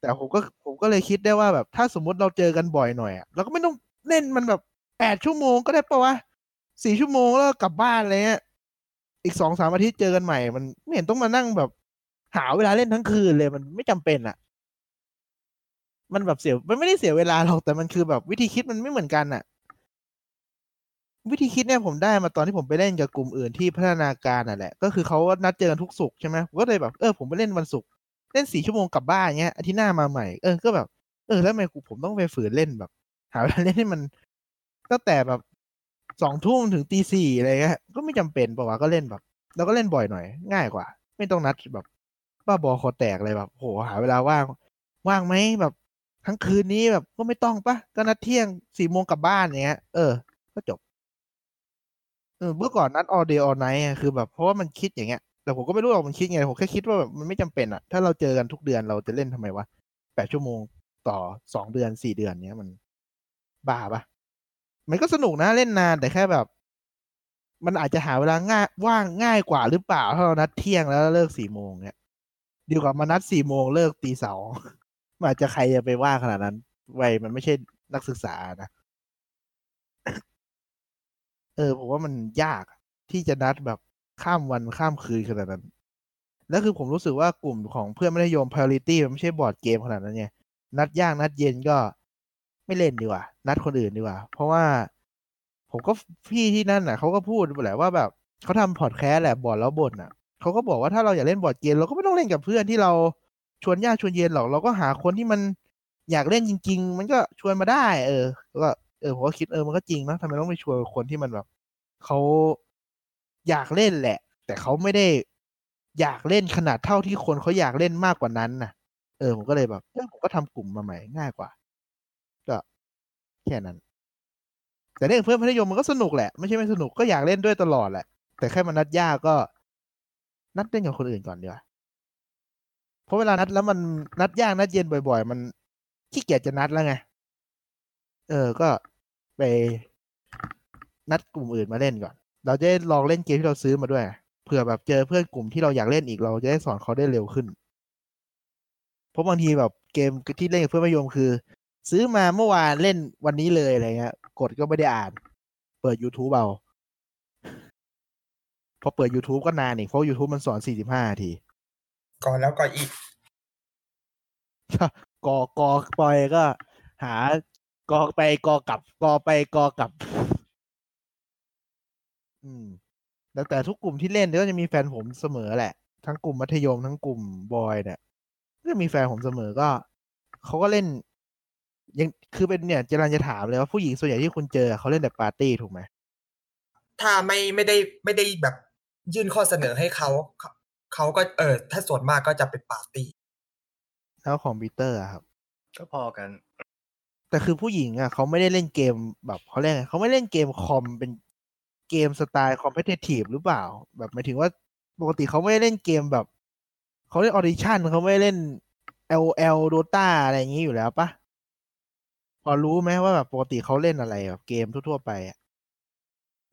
แต่ผมก็เลยคิดได้ว่าแบบถ้าสมมติเราเจอกันบ่อยหน่อยอ่ะเราก็ไม่ต้องเล่นมันแบบ8ชั่วโมงก็ได้ป่ะวะ4ชั่วโมงแล้วกลับบ้านอะไรเงี้ยอีก 2-3 อาทิตย์เจอกันใหม่มันไม่เห็นต้องมานั่งแบบหาเวลาเล่นทั้งคืนเลยมันไม่จำเป็นอ่ะ มันแบบเสียมันไม่ได้เสียเวลาหรอกแต่มันคือแบบวิธีคิดมันไม่เหมือนกันน่ะวิธีคิดเนี่ยผมได้มาตอนที่ผมไปเล่นกับกลุ่มอื่นที่พัฒนาการน่ะแหละก็คือเขานัดเจอกันทุกศุกร์ใช่ไหมผมก็เลยแบบผมไปเล่นวันศุกร์เล่น4 ชั่วโมงกลับบ้านเงี้ยอาทิตย์หน้ามาใหม่ก็แบบแล้วทำไมผมต้องไปฝืนเล่นแบบหาเวลาเล่นให้มันตั้งแต่แบบ 20:00 นถึง 4:00 นอะไรเงี้ยก็ไม่จำเป็นป่าวว่าก็เล่นแบบเราก็เล่นบ่อยหน่อยง่ายกว่าไม่ต้องนัดแบบบ้าบอคอแตกอะไรแบบโหหาเวลาว่างไหมแบบทั้งคืนนี้แบบก็ไม่ต้องป่ะก็นัดเที่ยง 4:00 นกลับบ้านเงี้ยก็จบเมื่อก่อนนัด all day all night คือแบบเพราะว่ามันคิดอย่างเงี้ยแต่ผมก็ไม่รู้หรอกมันคิดไงผมแค่คิดว่าแบบมันไม่จำเป็นอ่ะถ้าเราเจอกันทุกเดือนเราจะเล่นทำไมวะ8 ชั่วโมงต่อ2 เดือน4 เดือนเนี้ยมันบ้าปะมันก็สนุกนะเล่นนานแต่แค่แบบมันอาจจะหาเวลาง่ายว่างง่ายกว่าหรือเปล่าถ้าเรานัดเที่ยงแล้วเลิก 4 โมงเนี่ยดีกว่ามานัด 4 โมงเลิก 2:00 มันอาจจะใครจะไปว่าขนาดนั้นวัยมันไม่ใช่นักศึกษานะผมว่ามันยากที่จะนัดแบบข้ามวันข้ามคืนขนาดนั้นแล้วคือผมรู้สึกว่ากลุ่มของเพื่อนมัธยม priority มันไม่ใช่บอร์ดเกมขนาดนั้นไงนัดยากนัดเย็นก็ไม่เล่นดีกว่านัดคนอื่นดีกว่าเพราะว่าผมก็พี่ที่นั่นน่ะเขาก็พูดแหละว่าแบบเขาทำพอดแคสต์แหละบอร์ดแล้วบ่นน่ะเขาก็บอกว่าถ้าเราอยากเล่นบอร์ดเกมเราก็ไม่ต้องเล่นกับเพื่อนที่เราชวนยากชวนเย็นหรอกเราก็หาคนที่มันอยากเล่นจริงๆมันก็ชวนมาได้ก็ผมก็คิดมันก็จริงนะทำไมต้องไปชวนคนที่มันแบบเขาอยากเล่นแหละแต่เขาไม่ได้อยากเล่นขนาดเท่าที่คนเขาอยากเล่นมากกว่านั้นน่ะผมก็เลยแบบผมก็ทำกลุ่มมาใหม่ง่ายกว่าก็แค่นั้นแต่เล่นเพื่อนพัธยมมันก็สนุกแหละไม่ใช่ไม่สนุกก็อยากเล่นด้วยตลอดแหละแต่แค่มันนัดยากก็นัดเล่นกับคนอื่นก่อนดีกว่าเพราะเวลานัดแล้วมันนัดยากนัดเย็นบ่อยๆมันขี้เกียจจะนัดแล้วไงก็ไปนัดกลุ่มอื่นมาเล่นก่อนเราจะได้ลองเล่นเกมที่เราซื้อมาด้วยเผื่อแบบเจอเพื่อนกลุ่มที่เราอยากเล่นอีกเราจะได้สอนเขาได้เร็วขึ้นเพราะบางทีแบบเกมที่เล่นกับเพื่อนมัธยมคือซื้อมาเมื่อวานเล่นวันนี้เลยอะไรเงี้ยกดก็ไม่ได้อ่านเปิด YouTube เอาพอเปิด YouTube ก็นานอีกเพราะ YouTube มันสอน45นาทีก่อนแล้วก่อนอีกก่อปล่อยก็หากอไปกอกลับกอไปกอกลับแต่ทุกกลุ่มที่เล่นก็จะมีแฟนผมเสมอแหละทั้งกลุ่มมัธยมทั้งกลุ่มบอยเนี่ยก็มีแฟนผมเสมอก็เขาก็เล่นยังคือเป็นเนี่ยจะรันจะถามเลยว่าผู้หญิงส่วนใหญ่ที่คุณเจอเขาเล่นแบบปาร์ตี้ถูกไหมถ้าไม่ได้แบบยื่นข้อเสนอให้เขาก็ถ้าส่วนมากก็จะเป็นปาร์ตี้แล้วของปีเตอร์ครับก็พอกันแต่คือผู้หญิงอ่ะเขาไม่ได้เล่นเกมแบบเขาเล่นเขาไม่เล่นเกมคอมเป็นเกมสไตล์คอมเพทิทีฟหรือเปล่าแบบหมายถึงว่าปกติเขาไม่เล่นเกมแบบเขาเล่นออดิชั่นเขาไม่เล่น LOL Dota อะไรอย่างนี้อยู่แล้วปะพอรู้ไหมว่าแบบปกติเขาเล่นอะไรแบบเกมทั่วๆไปอ่ะ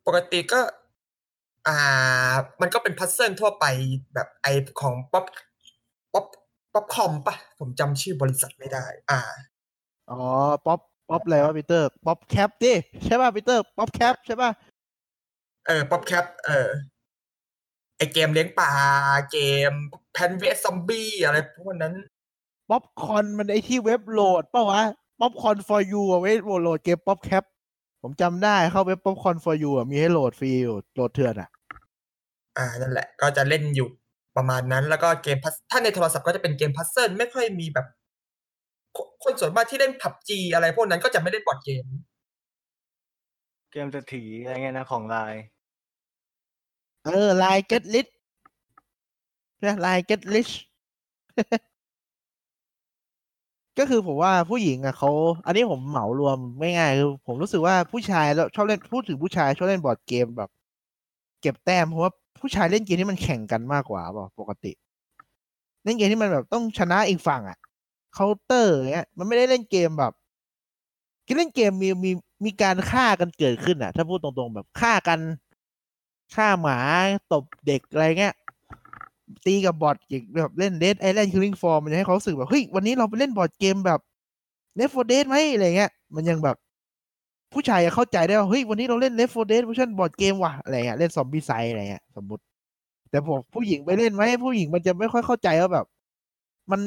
ปกติก็มันก็เป็นพัซเซิลทั่วไปแบบไอของป๊อปคอมปะผมจำชื่อบริษัทไม่ได้ป๊อปอะไรวะปีเตอร์ป๊อปแคปดิใช่ป่ะปีเตอร์ป๊อปแคปใช่ป่ะป๊อปแคปไอเกมเลี้ยงปลาเกมแพนเวสซอมบี้อะไรพวกนั้นป๊อปคอนมันไอที่เว็บโหลดป่ะวะป๊อปคอน for you เอาไว้โหลดเกมป๊อปแคปผมจำได้เข้าเว็บป๊อปคอน for you มีให้โหลดฟรีโหลดเถื่อนนั่นแหละก็จะเล่นอยู่ประมาณนั้นแล้วก็เกมถ้าในโทรศัพท์ก็จะเป็นเกมพัซเซิลไม่ค่อยมีแบบคนส่วนมากที่เล่น PUBG อะไรพวกนั้นก็จะไม่ได้บอร์ดเกมเศรษฐีอะไรเงี้ยนะของไลน์ไลน์ Get Rich นะไลน์ Get Rich ก็คือผมว่าผู้หญิงอ่ะเขาอันนี้ผมเหมารวมไม่ง่ายคือผมรู้สึกว่าผู้ชายแล้วชอบเล่นพูดถึงผู้ชายชอบเล่นบอร์ดเกมแบบเก็บแต้มเพราะว่าผู้ชายเล่นเกมที่มันแข่งกันมากกว่าปกติเล่นเกมที่มันแบบต้องชนะอีกฝั่งอ่ะเคาน์เตอร์เงี้ยมันไม่ได้เล่นเกมแบบคือเล่นเกมมีการฆ่ากันเกิดขึ้นอ่ะถ้าพูดตรงๆแบบฆ่ากันฆ่าหมาตบเด็กอะไรเงี้ยตีกับบอทอย่างแบบเล่น Dead Island Killing Floor มันจะให้เขารู้สึกแบบเฮ้ยวันนี้เราไปเล่นบอร์ดเกมแบบ Left 4 Dead มั้ยอะไรเงี้ยมันยังแบบผู้ชายเข้าใจได้ว่าเฮ้ยวันนี้เราเล่น Left 4 Dead เวอร์ชั่นบอร์ดเกมว่ะอะไรเงี้ยเล่นซอมบี้ไซด์อะไรเงี้ยสมมุติแต่พวกผู้หญิงไปเล่นมั้ยผู้หญิงมันจะไม่ค่อยเข้าใจว่าแบบ มัน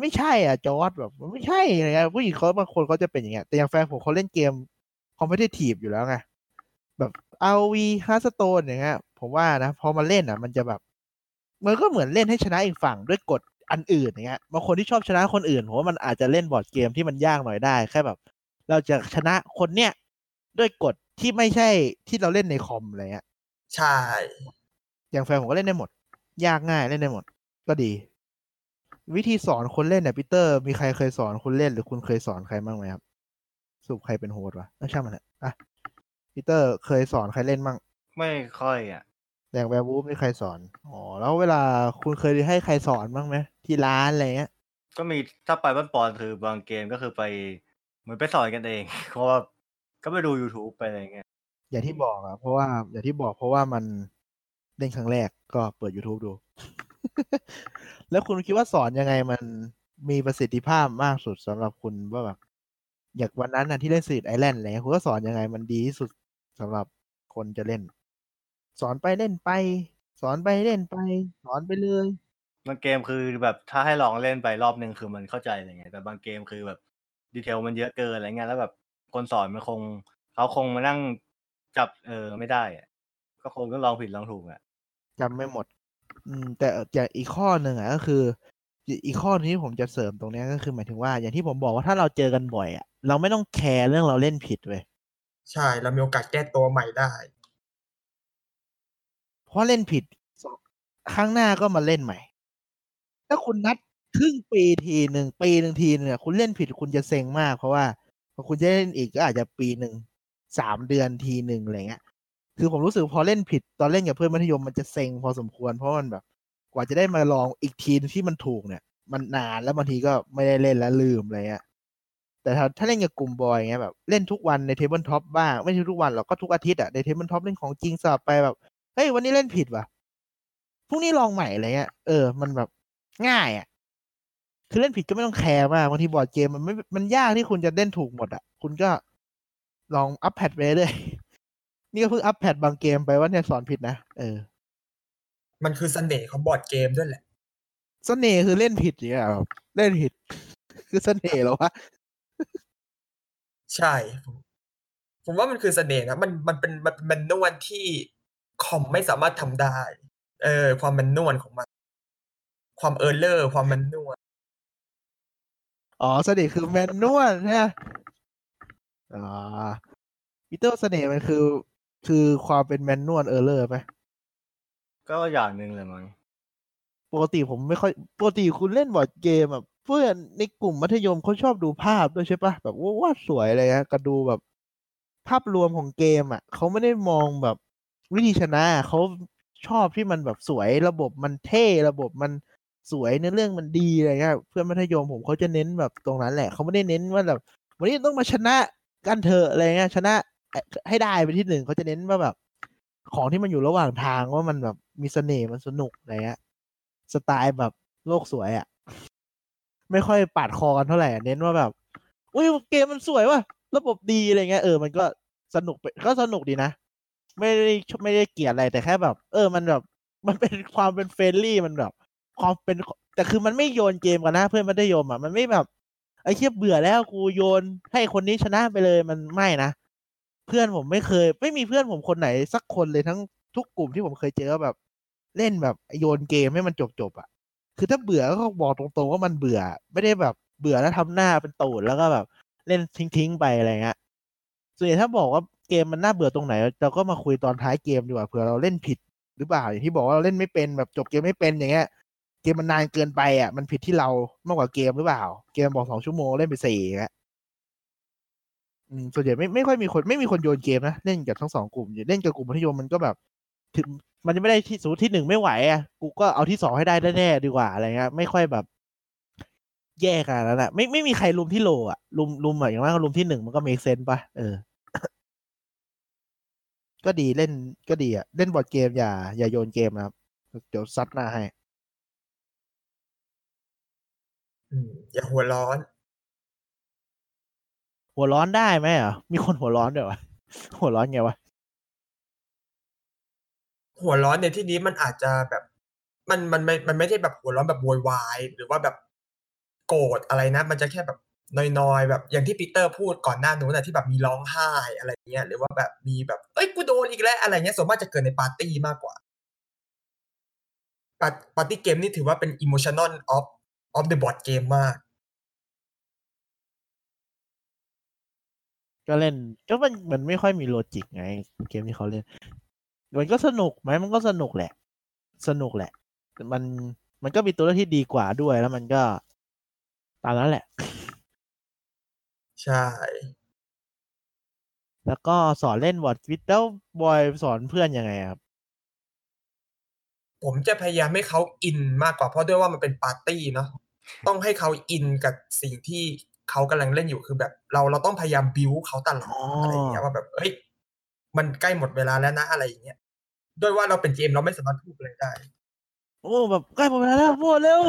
ไม่ใช่อ่ะจอร์จแบบมันไม่ใช่อะไรเงี้ยผู้หญิงเขาบางคนเขาจะเป็นอย่างเงี้ยแต่อย่างแฟนผมเขาเล่นเกมคอมเพทิทีฟอยู่แล้วไงแบบ RV Hearthstone อย่างเงี้ยผมว่านะพอมาเล่นอ่ะมันจะแบบมันก็เหมือนเล่นให้ชนะอีกฝั่งด้วยกฎอันอื่นอย่างเงี้ยบางคนที่ชอบชนะคนอื่นผมว่ามันอาจจะเล่นบอร์ดเกมที่มันยากหน่อยได้แค่แบบเราจะชนะคนเนี้ยด้วยกฎที่ไม่ใช่ที่เราเล่นในคอมอะไรเงี้ยใช่อย่างแฟนผมก็เล่นได้หมดยากง่ายเล่นได้หมดก็ดีวิธีสอนคนเล่นเนี่ยปีเตอร์มีใครเคยสอนคนเล่นหรือคุณเคยสอนใครบ้างไหมครับสุบใครเป็นโฮสต์วะช่างมันนะอ่ะปีเตอร์เคยสอนใครเล่นบ้างไม่ค่อยอ่ะอย่างแวร์วูฟนี่ใครสอนอ๋อแล้วเวลาคุณเคยให้ใครสอนบ้างไหมที่ร้านอะไรเงี้ยก็มีถ้าไปบ้านปอนคือบางเกมก็คือไปเหมือนไปสอนกันเองเพราะว่าก็ไปดู YouTube ไปอะไรเงี้ยอย่างที่บอกอะเพราะว่าอย่างที่บอกเพราะว่ามันเล่นครั้งแรกก็เปิด YouTube ดู แล้วคุณคิดว่าสอนยังไงมันมีประสิทธิภาพมากสุดสำหรับคุณว่าแบบอย่างวันนั้นน่ะที่เล่น Street Island อะไรเงี้ยคุณก็สอนยังไงมันดีที่สุดสำหรับคนจะเล่นสอนไปเล่นไปสอนไปเล่นไปสอนไปเลยบางเกมคือแบบถ้าให้ลองเล่นไปรอบนึงคือมันเข้าใจอะไรเงี้ยแต่บางเกมคือแบบดีเทลมันเยอะเกินอะไรเงี้ยแล้วแบบคนสอนมันคงเขาคงมานั่งจับไม่ได้อ่ะก็คงต้องลองผิดลองถูกอ่ะจำไม่หมดแต่อย่างอีกข้อหนึ่งอ่ะก็คืออีกข้อนี้ผมจะเสริมตรงนี้ก็คือหมายถึงว่าอย่างที่ผมบอกว่าถ้าเราเจอกันบ่อยอ่ะเราไม่ต้องแคร์เรื่องเราเล่นผิดเว้ยใช่เรามีโอกาสแก้ตัวใหม่ได้เพราะเล่นผิดครั้งหน้าก็มาเล่นใหม่ถ้าคุณนัดครึ่งปีทีหนึ่งปีหนึ่งทีนึงเนี่ยคุณเล่นผิดคุณจะเซ็งมากเพราะว่าคุณจะเล่นอีกก็อาจจะปีหนึ่ง3เดือนทีหนึ่งอะไรเงี้ยคือผมรู้สึกพอเล่นผิดตอนเล่นกับเพื่อนมัธยมมันจะเซ็งพอสมควรเพราะมันแบบกว่าจะได้มาลองอีกทีที่มันถูกเนี่ยมันนานแล้วบางทีก็ไม่ได้เล่นแล้วลืมอะไรเงี้ยแต่ถ้าเล่นกับกลุ่มบอยเงี้ยแบบเล่นทุกวันในเทเบิลท็อปบ้างไม่ใช่ทุกวันหรอกก็ทุกอาทิตย์อ่ะในเทเบิลท็อปเล่นของจริงสลับไปแบบเฮ้ยวันนี้เล่นผิดว่ะพรุ่งนี้ลองใหม่อะไรเงี้ยมันแบบง่ายอ่ะคือเล่นผิดก็ไม่ต้องแคร์มากบางทีบอร์ดเกมมันยากที่คุณจะเล่นถูกหมดอ่ะคุณก็ลองอัพแพทไปเลยนี่ก็เพิ่งอัพแพทบางเกมไปว่าเนี่ยสอนผิดนะมันคือเสน่ห์ของบอร์ดเกมด้วยแหละเสน่ห์คือเล่นผิดเนี่ยเล่นผิดคือเสน่ห์เหรอวะใช่ผมว่ามันคือเสน่ห์นะมันเป็นแมนนวลที่คอมไม่สามารถทำได้ความแมนนวลของมันความเออร์เลอร์ความแมนนวลอ๋อเสน่ห์คือแมนนวลนะพีเตอร์เสน่ห์มันคือความเป็นแมนนวลเออร์เลอร์ไหมก็อย่างนึงเลยมั้งปกติคุณเล่นบอร์ดเกมแบบเพื่อนในกลุ่มมัธยมเขาชอบดูภาพด้วยใช่ปะแบบวาดสวยอะไรฮะก็ดูแบบภาพรวมของเกมอ่ะเขาไม่ได้มองแบบวิธีชนะเขาชอบที่มันแบบสวยระบบมันเท่ระบบมันสวยเนื้อเรื่องมันดีอะไรเงี้ยเพื่อนมัธยมผมเขาจะเน้นแบบตรงนั้นแหละเขาไม่ได้เน้นว่าแบบวันนี้ต้องมาชนะกันเถอะอะไรเงี้ยชนะให้ได้เป็นที่หนึ่งเขาจะเน้นว่าแบบของที่มันอยู่ระหว่างทางว่ามันแบบมีเสน่ห์มันสนุกอะไรเงี้ยสไตล์แบบโลกสวยอ่ะไม่ค่อยปาดคอกันเท่าไหร่เน้นว่าแบบอุ้ยเกมมันสวยว่ะระบบดีอะไรเงี้ยมันก็สนุกไปก็สนุกดีนะไม่ได้เกลียดอะไรแต่แค่แบบมันแบบมันเป็นความเป็นเฟรนลี่มันแบบความเป็นแต่คือมันไม่โยนเกมกันนะเพื่อนมัธยมอ่ะมันไม่แบบไอ้เหี้ยเบื่อแล้วกูโยนให้คนนี้ชนะไปเลยมันไม่นะเพื่อนผมไม่เคยไม่มีเพื่อนผมคนไหนสักคนเลยทั้งทุกกลุ่มที่ผมเคยเจอแบบเล่นแบบโยนเกมให้มันจบอ่ะคือถ้าเบื่อก็บอกตรงๆว่ามันเบื่อไม่ได้แบบเบื่อแล้วทำหน้าเป็นตูดแล้วก็แบบเล่นทิ้งๆไปอะไรเงี้ยส่วนใหญ่ถ้าบอกว่าเกมมันน่าเบื่อตรงไหนเราก็มาคุยตอนท้ายเกมดีกว่าเผื่อเราเล่นผิดหรือเปล่าอย่างที่บอกว่าเราเล่นไม่เป็นแบบจบเกมไม่เป็นอย่างเงี้ยเกมมันนานเกินไปอ่ะมันผิดที่เรามากกว่าเกมหรือเปล่าเกมบอก2ชั่วโมงเล่นไป4ฮะส่วนใหญ่ไม่ค่อยมีคนไม่มีคนโยนเกมนะเล่นกับทั้ง2กลุ่มอยู่เล่นกับกลุ่มมัธยมมันก็แบบมันจะไม่ได้ที่สูที่1ไม่ไหวอ่ะกูก็เอาที่2ให้ได้แน่ๆดีกว่าอะไรเงี้ยไม่ค่อยแบบแยกกันแล้วน่ะไม่มีใครลุมที่โลอ่ะลุมอ่ะอย่างว่าลุมที่1มันก็เมคเซนส์ป่ะก็ดีเล่นก็ดีอ่ะเล่นบอร์ดเกมอย่าโยนเกมนะครับเดี๋ยวซัดหน้าให้อย่าหัวร้อนหัวร้อนได้ไหมอ่ะมีคนหัวร้อนด้วยวะหัวร้อนไงวะหัวร้อนในที่นี้มันอาจจะแบบมันไม่ได้แบบหัวร้อนแบบโวยวายหรือว่าแบบ โกรธอะไรนะมันจะแค่แบบน้อยๆแบบอย่างที่ปีเตอร์พูดก่อนหน้านู้นน่ะที่แบบมีร้องไห้อะไรเงี้ยหรือว่าแบบมีแบบเอ้ยกูโดนอีกแล้วอะไรเงี้ยส่วนมากจะเกิดในปาร์ตี้มากกว่าปาร์ตี้เกมนี่ถือว่าเป็น emotional of the board game มากก็เล่นก็มันไม่ค่อยมีโลจิกไงเกมที่เขาเล่นมันก็สนุกไหมมันก็สนุกแหละมันก็มีตัวเลือกที่ดีกว่าด้วยแล้วมันก็ตามนั้นแหละใช่แล้วก็สอนเล่นวอร์ดวิดแล้วบอยสอนเพื่อนยังไงครับผมจะพยายามให้เขาอินมากกว่าเพราะด้วยว่ามันเป็นปาร์ตี้เนาะต้องให้เขาอินกับสิ่งที่เขากำลังเล่นอยู่คือแบบเราต้องพยายามบิ้วเขาตลอดอะไรอย่างเงี้ยว่าแบบเอ้ยมันใกล้หมดเวลาแล้วนะอะไรอย่างเงี้ยด้วยว่าเราเป็น GM เราไม่สามารถพูดอะไรได้โอ้แบบใกล้หมดเวลาแล้วพูดเร็ว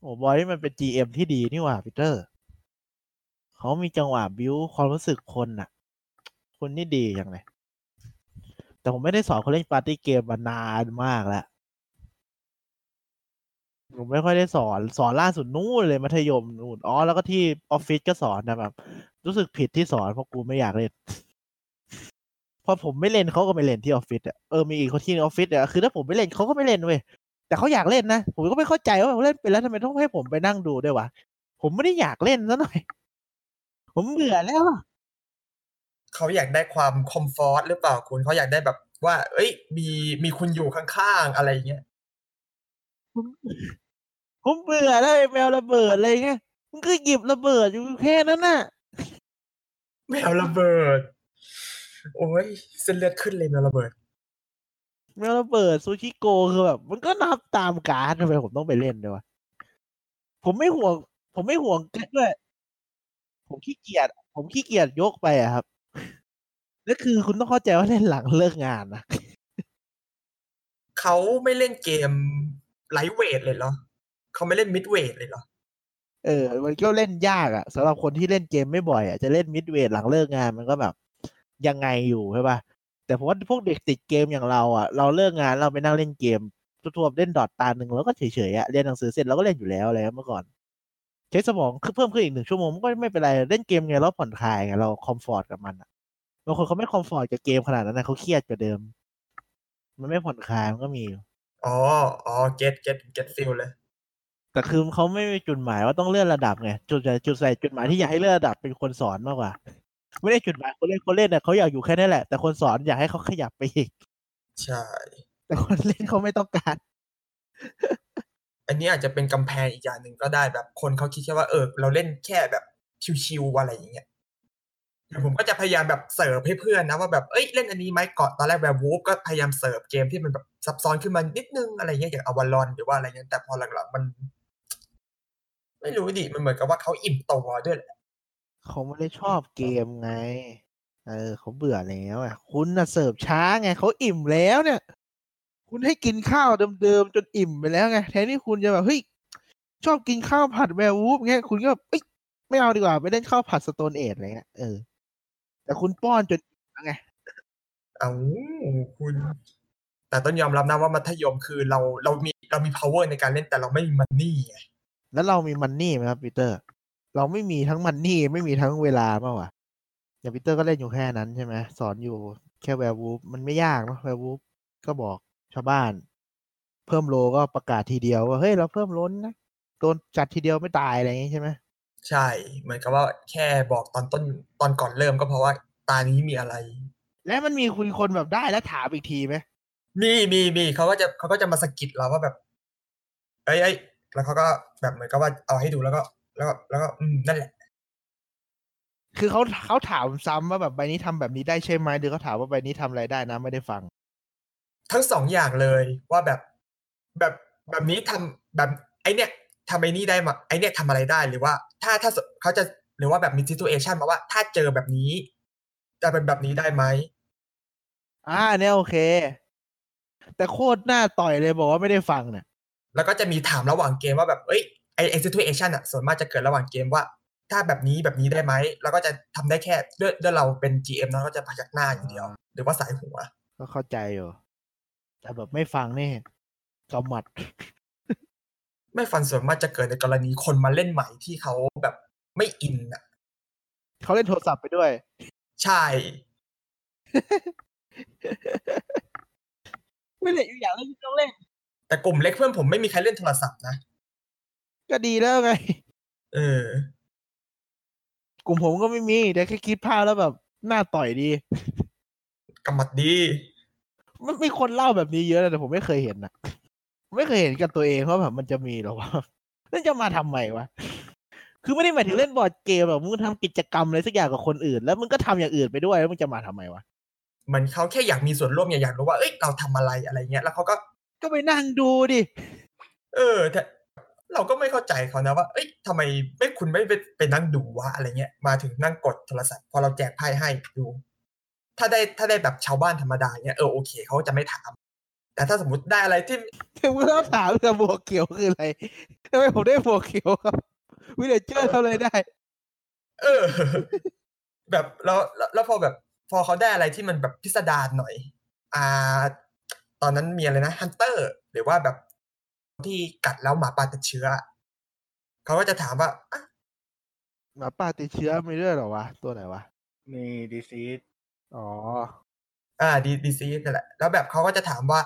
โอ้บอยนี่มันเป็น GM ที่ดีนี่หว่า Peter เขามีจังหวะบิ้วความรู้สึกคนน่ะคนนี่ดีอย่างไรแต่ผมไม่ได้สอนเขาเล่นปาร์ตี้เกมมานานมากแล้วผมไม่ค่อยได้สอนล่าสุดนู่นเลยมัธยมนู่นอ๋อแล้วก็ที่ออฟฟิศก็สอนนะแบบรู้สึกผิดที่สอนเพราะกูไม่อยากเล่นพอผมไม่เล่นเขาก็ไม่เล่นที่ออฟฟิศอ่ะมีอีกคนที่ออฟฟิศอ่ะคือถ้าผมไม่เล่นเขาก็ไม่เล่นเว้ยแต่เขาอยากเล่นนะผมก็ไม่เข้าใจว่าเล่นไปแล้วทำไมต้องให้ผมไปนั่งดูด้วยวะผมไม่ได้อยากเล่นซะหน่อยผมเบื่อแล้วเขาอยากได้ความคอมฟอร์ตหรือเปล่าคุณเขาอยากได้แบบว่าเอ้ยมีคุณอยู่ข้างๆอะไรอย่างเงี้ยผมเบื่อแล้วไอ้แมวระเบิดอะไรเงี้ยมันก็หยิบระเบิดอยู่แค่นั้นน่ะแมวระเบิดโอ้ยเส้นเลือดขึ้นเลยแมวระเบิดซูชิโกคือแบบมันก็นับตามการ์ดทำไมผมต้องไปเล่นด้วยวะผมไม่ห่วงด้วยผมขี้เกียจยกไปอะครับแล้วคือคุณต้องเข้าใจว่าเล่นหลังเลิกงานนะเขาไม่เล่นเกมไลท์เวทเลยเหรอเขาไม่เล่นมิดเวทเลยเหรอมันก็เล่นยากอ่ะสำหรับคนที่เล่นเกมไม่บ่อยอ่ะจะเล่นมิดเวทหลังเลิกงานมันก็แบบยังไงอยู่ใช่ป่ะแต่ผมว่าพวกเด็กติดเกมอย่างเราอ่ะเราเลิกงานเราไปนั่งเล่นเกมทั่วๆเล่นดอทตานึงแล้วก็เฉยๆอ่ะเรียนหนังสือเสร็จเราก็เล่นอยู่แล้วอะไรเมื่อก่อนใช้สมองเพิ่มขึ้นอีก1ชั่วโมงก็ไม่เป็นไรเล่นเกมไงเราผ่อนคลายไงเราคอมฟอร์ตกับมันอ่ะบางคนเขาไม่คอมฟอร์ตกับเกมขนาดนั้นนะเขาเครียดกว่าเดิมมันไม่ผ่อนคลายมันก็มีอ๋อเก็ตฟิลเลยแต่คือเขาไม่มีจุดหมายว่าต้องเลื่อนระดับไงจุดใส่จุดหมายที่อยากให้เลื่อนระดับเป็นคนสอนมากกว่าไม่ได้จุดหมายคนเล่นน่ะเขาอยากอยู่แค่นั้นแหละแต่คนสอนอยากให้เขาขยับไปอีกใช่แต่คนเล่นเขาไม่ต้องการอันนี้อาจจะเป็นกำแพงอีกอย่างนึงก็ได้แบบคนเขาคิดแค่ว่าเราเล่นแค่แบบชิวๆอะไรอย่างเงี้ยผมก็จะพยายามแบบเสิร์ฟให้เพื่อนนะว่าแบบเอ้ยเล่นอันนี้ไหมก่อนตอนแรกแบบวูฟก็พยายามเสิร์ฟเกมที่มันแบบซับซ้อนขึ้นมานิดนึงอะไรเงี้ยอย่างอวาลอนหรือว่าอะไรเงี้ยแต่พอหลังๆมันไม่รู้ดิมันเหมือนกับว่าเขาอิ่มตัวด้วยแหละเขาไม่ได้ชอบเกมไงเขาเบื่อแล้วอ่ะคุณน่ะเสิร์ฟช้าไงเขาอิ่มแล้วเนี่ยคุณให้กินข้าวเดิมๆจนอิ่มไปแล้วไงแทนที่คุณจะแบบเฮ้ยชอบกินข้าวผัดแวร์วูฟเงี้ยคุณก็แบบเอ้ยไม่เอาดีกว่าไปเล่นข้าวผัด Stone Age อะไรเงี้ยแต่คุณป้อนจนไงเอาคุณแต่ต้องยอมรับนะว่ามัธยมคือเรามี power ในการเล่นแต่เราไม่มี money แล้วเรามี money มั้ยครับปีเตอร์เราไม่มีทั้ง money ไม่มีทั้งเวลาป่ะวะอย่างปีเตอร์ก็เล่นอยู่แค่นั้นใช่มั้ยสอนอยู่แค่ werewolf มันไม่ยากเนาะ werewolf ก็บอกชาวบ้านเพิ่มโลก็ประกาศทีเดียวว่าเฮ้ยเราเพิ่มล้นนะโดนจัดทีเดียวไม่ตายอะไรอย่างงี้ใช่มั้ยใช่เหมือนกับว่าแค่บอกตอนก่อนเริ่มก็เพราะว่าตานี้มีอะไรและมันมีคุณคนแบบได้แล้วถามอีกทีไหมมีเขาก็จะมาสะกิดเราว่าแบบเอ้ยแล้วเขาก็แบบเหมือนกับว่าเอาให้ดูแล้วก็นั่นแหละคือเขาถามซ้ำว่าแบบใบนี้ทำแบบนี้ได้ใช่ไหมหรือเขาถามว่าใบนี้ทำอะไรได้นะไม่ได้ฟังทั้งสองอย่างเลยว่าแบบนี้ทำแบบไอเนี่ยทำไอ้นี่ได้มาไอ้เนี่ยทำอะไรได้หรือว่าถ้าเขาจะหรือว่าแบบมี situation มาว่าถ้าเจอแบบนี้จะเป็นแบบนี้ได้ไหมเนี่ยโอเคแต่โคตรหน้าต่อยเลยบอกว่าไม่ได้ฟังเนี่ยแล้วก็จะมีถามระหว่างเกมว่าแบบเอ้ยไอ้ situation อ่ะส่วนมากจะเกิดระหว่างเกมว่าถ้าแบบนี้ได้ไหมแล้วก็จะทำได้แค่ด้วยเราเป็น GM เนาะก็จะพยักหน้าอย่างเดียวหรือว่าสายหัวก็เข้าใจอยู่แต่แบบไม่ฟังนี่กำหมัด ไม่ฟันส่วนมากจะเกิดในกรณีคนมาเล่นใหม่ที่เขาแบบไม่อินอ่ะเขาเล่นโทรศัพท์ไปด้วยใช่ ไม่เล่นอยู่อย่างเล่นต้องเล่นแต่กลุ่มเล็กเพื่อนผมไม่มีใครเล่นโทรศัพท์นะก็ดีแล้วไงกลุ่มผมก็ไม่มีแต่แค่คิดภาพแล้วแบบหน้าต่อยดีกำมัดดีมันมีคนเล่าแบบนี้เยอะแต่ผมไม่เคยเห็นนะไม่เคยเห็นกับตัวเองเพราะแบบมันจะมีหรอวะนั่นจะมาทำไมวะคือไม่ได้หมายถึงเล่นบอร์ดเกมแบบมึงทำกิจกรรมอะไรสักอย่างกับคนอื่นแล้วมึงก็ทำอย่างอื่นไปด้วยแล้วมึงจะมาทำไมวะมันเขาแค่อยากมีส่วนร่วมอยากรู้ว่าเอ้ยเราทำอะไรอะไรเงี้ยแล้วเขาก็ไปนั่งดูดิแต่เราก็ไม่เข้าใจเขานะว่าเอ้ยทำไมไม่คุณไม่ไปนั่งดูวะอะไรเงี้ยมาถึงนั่งกดโทรศัพท์พอเราแจกไพ่ให้ดูถ้าได้แบบชาวบ้านธรรมดาเงี้ยโอเคเขาจะไม่ถามแต่ถ้าสมมติได้อะไรที่ผมก็ถามกับบวกเขียวคืออะไรทำไมผมได้บวกเขียวครับวิลเลจเจอร์ทำอะไรได้แบบแล้วพอแบบพอเขาได้อะไรที่มันแบบพิสดารหน่อยตอนนั้นมีอะไรนะฮันเตอร์หรือว่าแบบที่กัดแล้วหมาป่าติดเชื้อเขาก็จะถามว่าหมาป่าติดเชื้อมีด้วยเหรอวะตัวไหนวะมีดิซีสดีซีสนั่นแหละแล้วแบบเขาก็จะถามว่า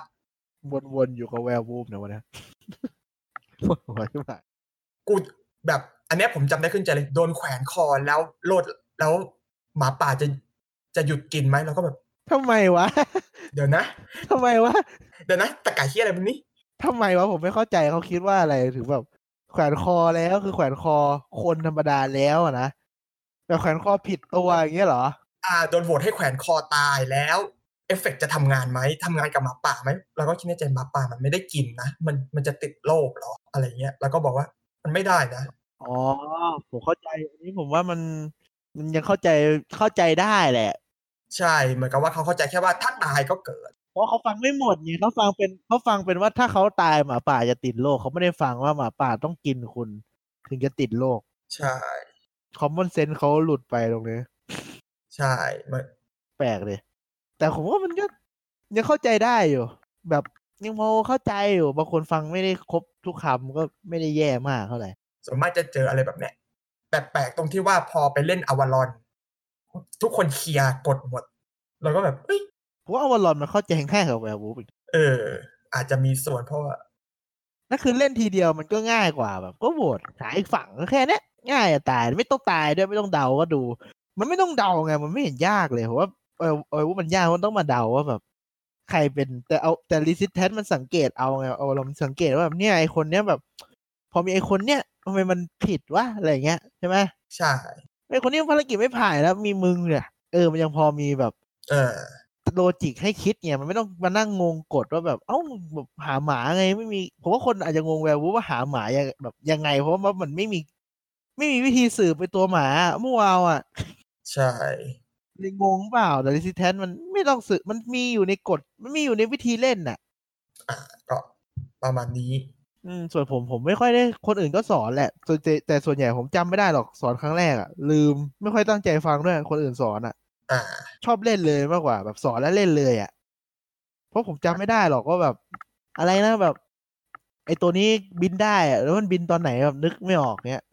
วนๆอยู่กับแวร์วูฟเนี่ยวะนะวนๆขึ้นมากูแบบอันนี้ผมจำได้ขึ้นใจเลยโดนแขวนคอแล้วโลดแล้วหมาป่าจะหยุดกินไหมเราก็แบบทำไมวะเดี๋ยวนะทำไมวะเดี๋ยวนะตะกายเหี้ยอะไรแบบนี้ทำไมวะผมไม่เข้าใจเขาคิดว่าอะไรถึงแบบแขวนคอแล้วคือแขวนคอคนธรรมดาแล้วนะแต่แขวนคอผิดตัวอย่างเงี้ยเหรอโดนโหวตให้แขวนคอตายแล้วเอฟเฟกต์จะทำงานไหมทำงานกับหมาป่าไหมเราก็คิดในใจหมาป่ามันไม่ได้กินนะมันจะติดโรคหรออะไรเงี้ยแล้วก็บอกว่ามันไม่ได้นะผมเข้าใจอันนี้ผมว่ามันยังเข้าใจได้แหละใช่เหมือนกับว่าเขาเข้าใจแค่ว่าถ้าตายก็เกิดเพราะเขาฟังไม่หมดนี่เขาฟังเป็นว่าถ้าเขาตายหมาป่าจะติดโรคเขาไม่ได้ฟังว่าหมาป่าต้องกินคุณถึงจะติดโรคใช่คอมมอนเซนส์เขาหลุดไปตรงนี้ใช่แปลกเลยแต่ผมว่ามันก็ยังเข้าใจได้อยู่แบบยังพอเข้าใจอยู่บางคนฟังไม่ได้ครบทุกคำก็ไม่ได้แย่มากเท่าไหร่ส่วนมากจะเจออะไรแบบเนี้ยแปลกๆตรงที่ว่าพอไปเล่นอวารอนทุกคนเคลียร์กดหมดเราก็แบบเฮ้ยผมว่าอวารอนมันเข้าใจง่ายกว่าแวร์วูฟอีกอาจจะมีส่วนเพราะว่านั่นคือเล่นทีเดียวมันก็ง่ายกว่าแบบก็โหวตหาอีกฝั่งก็แค่เนี้ยง่ายจะตายไม่ต้องตายด้วยไม่ต้องเดาก็ดูมันไม่ต้องเดาไงมันไม่เห็นยากเลยผมว่าว่ามันยากมันต้องมาเดาว่าแบบใครเป็นแต่รีสิสแทนซ์มันสังเกตเอาไงเอาเราสังเกตว่าแบบเนี่ยไอคนเนี้ยแบบพอมีไอคนเนี้ยทำไมมันผิดวะอะไรเงี้ยใช่ไหมใช่ไอคนนี้ภารกิจไม่ผ่านแล้วมีมึงเนี่ยมันยังพอมีแบบโลจิกให้คิดเนี่ยมันไม่ต้องมานั่งงงกฎว่าแบบเอ้าแบบหาหมาไงไม่มีผมว่าคนอาจจะงงแวร์วูฟว่าหาหมายังแบบยังไงเพราะว่ามันไม่มีวิธีสืบไปตัวหมามั่วเอาอ่ะใช่เลยงงเปล่าแต่ resistance มันไม่ต้องสืบมันมีอยู่ในกฎมันมีอยู่ในวิธีเล่นน่ะก็ประมาณนี้ส่วนผมไม่ค่อยได้คนอื่นก็สอนแหละแต่ส่วนใหญ่ผมจำไม่ได้หรอกสอนครั้งแรกอ่ะลืมไม่ค่อยตั้งใจฟังด้วยคนอื่นสอนอ่ะชอบเล่นเลยมากกว่าแบบสอนแล้วเล่นเลยอ่ะเพราะผมจำไม่ได้หรอกว่าแบบอะไรนะแบบไอตัวนี้บินได้อ่ะแล้วมันบินตอนไหนแบบนึกไม่ออกเนี้ย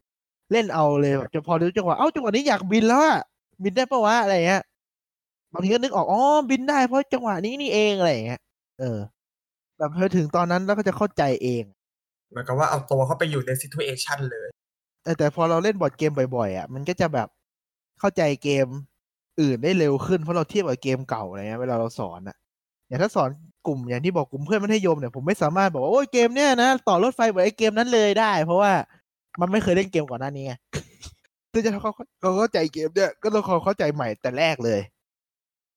เล่นเอาเลยแบบจะพอรู้จังหวะเอ้าจังหวะนี้อยากบินแล้วอ่ะบินได้ปะวะอะไรเงี้ยบางทีก็นึกออกบินได้เพราะจังหวะนี้นี่เองอะไรเงี้ยแบบพอถึงตอนนั้นแล้วก็จะเข้าใจเองเหมือนกับว่าเอาตัวเข้าไปอยู่ในซิทูเอชั่นเลยแต่พอเราเล่นบอร์ดเกมบ่อยๆอ่ะมันก็จะแบบเข้าใจเกมอื่นได้เร็วขึ้นเพราะเราเทียบกับเกมเก่าอะไรเงี้ยเวลาเราสอนอ่ะอย่างถ้าสอนกลุ่มอย่างที่บอกกลุ่มเพื่อนมัธยมเนี่ยผมไม่สามารถบอกว่าโอ้ยเกมเนี้ยนะต่อรถไฟเหมือนไอ้เกมนั้นเลยได้เพราะว่ามันไม่เคยเล่นเกมก่อนหน้านี้ไงซึ่งจะเขาเข้าใจเกมเนี่ยก็ต้องเข้าใจใหม่แต่แรกเลย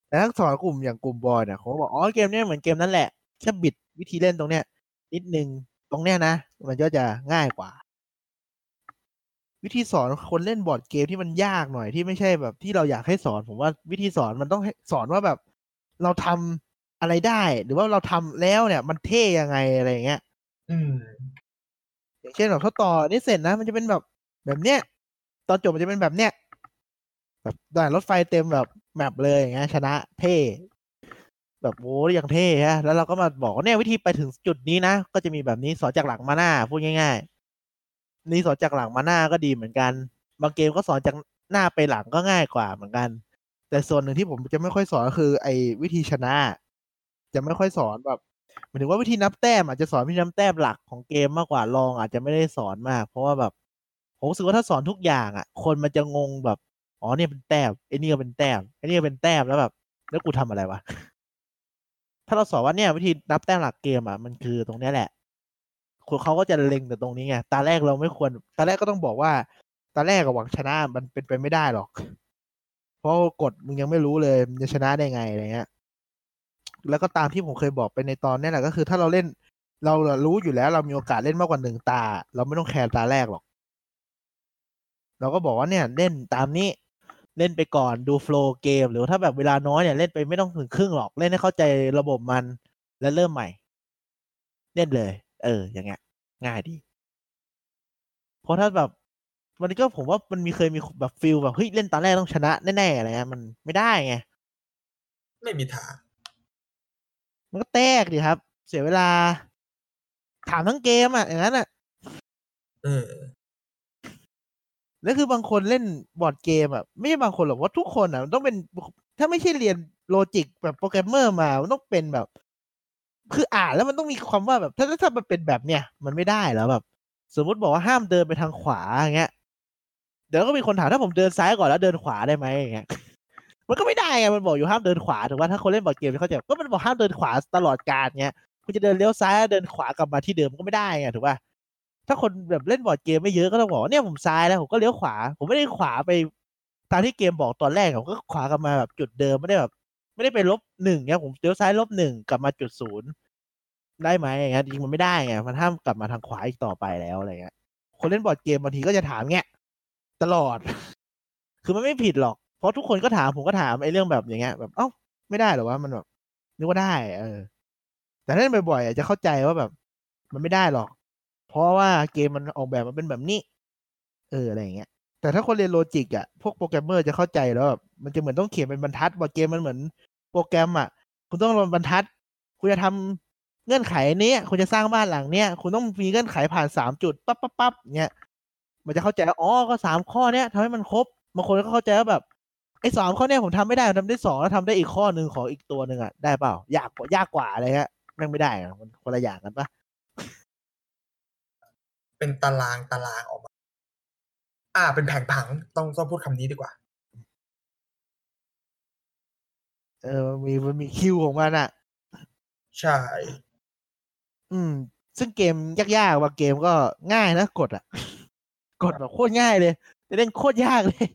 แต่ถ้าสอนกลุ่มอย่างกลุ่มบอยเนี่ยเขาบอกเกมเนี้ยเหมือนเกมนั้นแหละแค่บิดวิธีเล่นตรงเนี้ยนิดนึงตรงเนี้ยนะมันก็จะง่ายกว่าวิธีสอนคนเล่นบอร์ดเกมที่มันยากหน่อยที่ไม่ใช่แบบที่เราอยากให้สอนผมว่าวิธีสอนมันต้องสอนว่าแบบเราทำอะไรได้หรือว่าเราทำแล้วเนี่ยมันเท่ยังไงอะไรเงี้ยอย่างเช่นแบบเขาต่อนี่เสร็จนะมันจะเป็นแบบเนี้ยตอนจบมันจะเป็นแบบเนี้ยแบบด่านรถไฟเต็มแบบแมปเลยอย่างเงี้ยชนะเท่ แบบโอ้ยังเท่ฮะแล้วเราก็มาบอกเนี่ยวิธีไปถึงจุดนี้นะก็จะมีแบบนี้สอนจากหลังมาหน้าพูดง่ายๆนี่สอนจากหลังมาหน้าก็ดีเหมือนกันบางเกมก็สอนจากหน้าไปหลังก็ง่ายกว่าเหมือนกันแต่ส่วนหนึ่งที่ผมจะไม่ค่อยสอนคือไอ้วิธีชนะจะไม่ค่อยสอนแบบหมายถึงว่าวิธีนับแต้มอาจจะสอนวิธีนับแต้มหลักของเกมมากกว่ารองอาจจะไม่ได้สอนมากเพราะว่าแบบผมรู้สึกว่าถ้าสอนทุกอย่างอ่ะคนมันจะงงแบบอ๋อเนี่ยเป็นแต้มไอ้นี่ก็เป็นแต้มไอ้นี่ก็เป็นแต้มแล้วแบบแล้วกูทำอะไรวะถ้าเราสอนว่าเนี่ยวิธีนับแต้มหลักเกมอ่ะมันคือตรงนี้แหละคนเขาก็จะเล็งแต่ตรงนี้ไงตาแรกเราไม่ควรตาแรกก็ต้องบอกว่าตาแรกกับหวังชนะมันเป็นไปไม่ได้หรอกเพราะกฎมึงยังไม่รู้เลยมึงจะชนะได้ไงอะไรเงี้ยแล้วก็ตามที่ผมเคยบอกไปในตอนนี้แหละก็คือถ้าเราเล่นเรารู้อยู่แล้วเรามีโอกาสเล่นมากกว่า1ตาเราไม่ต้องแคร์ตาแรกหรอกเราก็บอกว่าเนี่ยเล่นตามนี้เล่นไปก่อนดูโฟลว์เกมหรือถ้าแบบเวลาน้อยเนี่ยเล่นไปไม่ต้องถึงครึ่งหรอกเล่นให้เข้าใจระบบมันแล้วเริ่มใหม่เล่นเลยอย่างเงี้ยง่ายดีเพราะถ้าแบบมันก็ผมว่ามันเคยมีแบบฟิลแบบเฮ้ยเล่นตาแรกต้องชนะแน่ๆอะไรเงี้ยมันไม่ได้ไงไม่มีทางมันก็แตกดิครับเสียเวลาถามทั้งเกมอ่ะอย่างนั้นอ่ะแล้วคือบางคนเล่นบอร์ดเกมอ่ะไม่ใช่บางคนหรอกว่าทุกคนอ่ะมันต้องเป็นถ้าไม่ใช่เรียนโลจิกแบบโปรแกรมเมอร์มามันต้องเป็นแบบคืออ่านแล้วมันต้องมีความว่าแบบถ้ามันเป็นแบบเนี้ยมันไม่ได้แล้วแบบสมมติบอกว่าห้ามเดินไปทางขวาอย่างเงี้ยเดี๋ยวก็มีคนถามถ้าผมเดินซ้ายก่อนแล้วเดินขวาได้ไหมอย่างเงี้ยมันก็ไม่ได้ไงมันบอกอยู่ห้ามเดินขวาถูกป่ะถ้าคนเล่นบอร์ดเกมเขาจะก็มันบอกห้ามเดินขวาตลอดกาลเงี้ยคุณจะเดินเลี้ยวซ้ายเดินขวากลับมาที่เดิมก็ไม่ได้ไงถูกป่ะถ้าคนแบบเล่นบอร์ดเกมไม่เยอะก็ต้องบอกเนี่ยผมซ้ายแล้วผมก็เลี้ยวขวาผมไม่ได้ขวาไปตามที่เกมบอกตอนแรกผมก็ขวากลับมาแบบจุดเดิมไม่ได้ไปลบหนึ่งเนี่ยผมเลี้ยวซ้ายลบหนึ่งกลับมาจุดศูนย์ได้ไหมอย่างเงี้ยจริงมันไม่ได้ไงมันห้ามกลับมาทางขวาอีกต่อไปแล้วอะไรเงี้ยคนเล่นบอร์ดเกมบางทีก็จะถามเงี้ยตลอดคือมันไม่ผิดหรอกเพราะทุกคนก็ถามผมก็ถามไอ้เรื่องแบบอย่างเงี้ยแบบเอ้าไม่ได้หรอวะมันแบบนึกว่าได้แต่ถ้าเล่นบ่อยๆจะเข้าใจว่าแบบมันไม่ได้หรอกเพราะว่าเกมมันออกแบบมันเป็นแบบนี้อะไรอย่างเงี้ยแต่ถ้าคนเรียนโลจิกอ่ะพวกโปรแกรมเมอร์จะเข้าใจแล้วแบบมันจะเหมือนต้องเขียนเป็นบรรทัดบอร์ดเกมมันเหมือนโปรแกรมอ่ะคุณต้องลงบรรทัดคุณจะทำเงื่อนไขนี้คุณจะสร้างบ้านหลังเนี้ยคุณต้องมีเงื่อนไขผ่าน3จุดปั๊บเงี้ยมันจะเข้าใจอ๋อก็3ข้อเนี้ยทำให้มันครบบางคนก็เข้าใจว่าแบบไอ้3ข้อเนี้ยผมทำไม่ได้ทำได้2แล้วทำได้อีกข้อนึงของอีกตัวนึงอ่ะได้เปล่ายากกว่าอะไรฮะแม่งไม่ได้มันคนละอย่างกันปะเป็นตารางออกมาเป็นแผงผังต้องพูดคำนี้ดีกว่ามันมีคิวของมันอ่ะใช่ซึ่งเกมยากๆบางเกมก็ง่ายนะกดอ่ะกดแบบโคตรง่ายเลยแต่เล่นโคตรยากเลย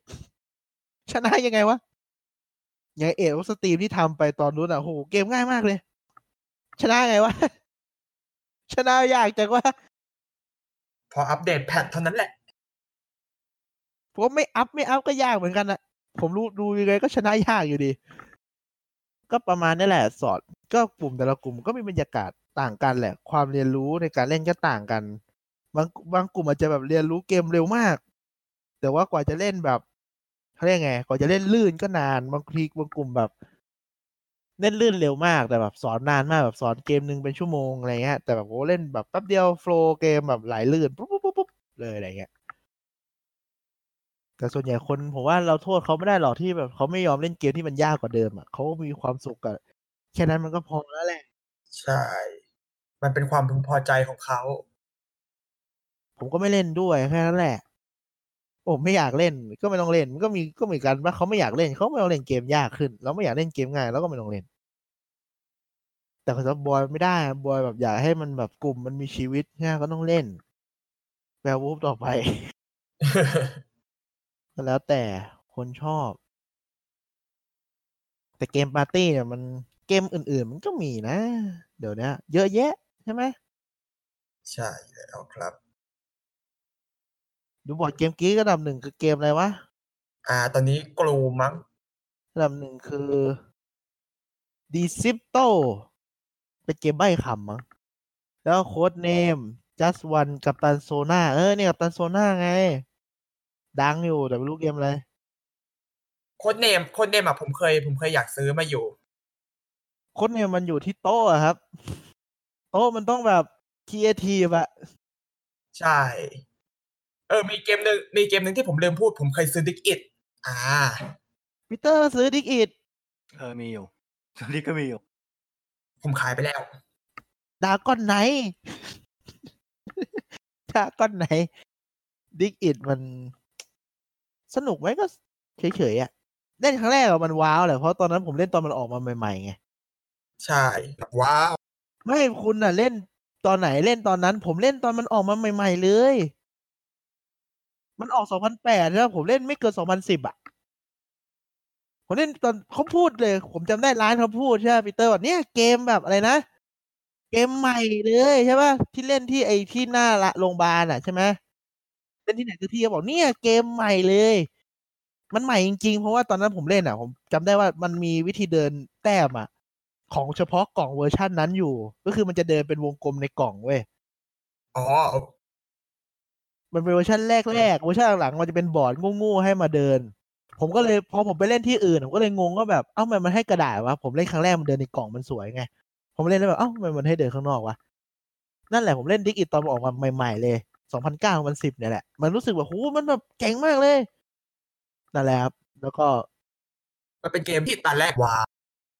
ชนะยังไงวะอย่างเอวสตรีมที่ทำไปตอนนู้นอ่ะโหเกมง่ายมากเลยชนะไงวะชนะยากจังวะพออัปเดตแพทเท่านั้นแหละเพราะไม่อัพก็ยากเหมือนกันนะผมรู้ดูยังไงก็ชนะยากอยู่ดีก็ประมาณนี้แหละสอนก็กลุ่มแต่ละกลุ่มก็มีบรรยากาศต่างกันแหละความเรียนรู้ในการเล่นก็ต่างกันบางกลุ่มอาจจะแบบเรียนรู้เกมเร็วมากแต่ว่ากว่าจะเล่นแบบเขาเรียกไงกว่าจะเล่นลื่นก็นานบางกลุ่มแบบเล่นลื่นเร็วมากแต่แบบสอนนานมากแบบสอนเกมนึงเป็นชั่วโมงอะไรเงี้ยแต่แบบโหเล่นแบบแป๊บเดียวโฟลว์เกมแบบไหลลื่นปุ๊บเลยอะไรเงี้ยแต่ส่วนใหญ่คนผมว่าเราโทษเขาไม่ได้หรอกที่แบบเขาไม่ยอมเล่นเกมที่มันยากกว่าเดิมอ่ะเขามีความสุขกับแค่นั้นมันก็พอแล้วแหละใช่มันเป็นความพึงพอใจของเขาผมก็ไม่เล่นด้วยแค่นั้นแหละผมไม่อยากเล่นก็ไม่ต้องเล่นมันก็เหมือนกันว่าเขาไม่อยากเล่นเขาไม่ต้องเล่นเกมยากขึ้นเราไม่อยากเล่นเกมง่ายเราก็ไม่ต้องเล่นแต่สำหรับบอยไม่ได้บอยแบบอยากให้มันแบบกลุ่มมันมีชีวิตง่ายก็ต้องเล่นแวร์วูฟต่อไป แล้วแต่คนชอบแต่เกมปาร์ตี้เนี่ยมันเกมอื่นๆมันก็มีนะเดี๋ยวนี้เยอะแยะใช่ไหมใช่แล้วครับดูบอร์ดเกมกี้ระดับหนึ่งคือเกมอะไรวะตอนนี้กลูมั้งระดับหนึ่งคือ Decrypto เป็นเกมใบ้คำมั้งแล้วโค้ดเนม Just One กับตันโซน่าเนี่ยกับตันโซน่าไงดังอยู่แต่ไม่รู้เกมอะไรโค้ดเนมอ่ะผมเคยอยากซื้อมาอยู่ โค้ดเนี่ยมันอยู่ที่โต๊ะครับโต๊ะมันต้องแบบครีเอทีฟอะใช่มีเกมนึงที่ผมลืมพูดผมเคยซื้อ Ticket Peter ซื้อ Ticket มีอยู่ตอนนี้ก็มีอยู่ผมขายไปแล้วดาก้อนไหนดาก้อนไหน Ticket มันสนุกไหมก็เฉยๆอ่ะเล่นครั้งแรกมันว้าวแหละเพราะตอนนั้นผมเล่นตอนมันออกมาใหม่ๆไงใช่ว้าวไม่คุณน่ะเล่นตอนไหนเล่นตอนนั้นผมเล่นตอนมันออกมาใหม่ๆเลยมันออก2008แล้วผมเล่นไม่เกิน2010อ่ะผมเล่นตอนเขาพูดเลยผมจำได้ร้านเขาพูดใช่ป่ะปีเตอร์ว่าเนี่ยเกมแบบอะไรนะเกมใหม่เลยใช่ป่ะที่เล่นที่ไอ้ที่หน้าโรงพยาบาลอ่ะใช่ไหมเล่นที่ไหนสักทีเขาบอกเนี่ยเกมใหม่เลยมันใหม่จริงๆเพราะว่าตอนนั้นผมเล่นอ่ะผมจำได้ว่ามันมีวิธีเดินแต้มอ่ะของเฉพาะกล่องเวอร์ชันนั้นอยู่ก็คือมันจะเดินเป็นวงกลมในกล่องเว้ยอ๋อมันเป็นเวอร์ชันแรกๆเวอร์ชันหลังมันจะเป็นบอร์ดงูๆให้มาเดินผมก็เลยพอผมไปเล่นที่อื่นผมก็เลยงงว่าแบบเอ้ามันให้กระดาษวะผมเล่นครั้งแรกมันเดินในกล่องมันสวยไงผมเล่นแล้วแบบเอ้ามันให้เดินข้างนอกวะนั่นแหละผมเล่นดิกอิตตอนออกมาใหม่ๆเลย2009-2010เนี่ยแหละมันรู้สึกว่าโหมันแบบเจ๋งมากเลยนั่นแหละครับแล้วก็มันเป็นเกมที่ตอนแรกว้า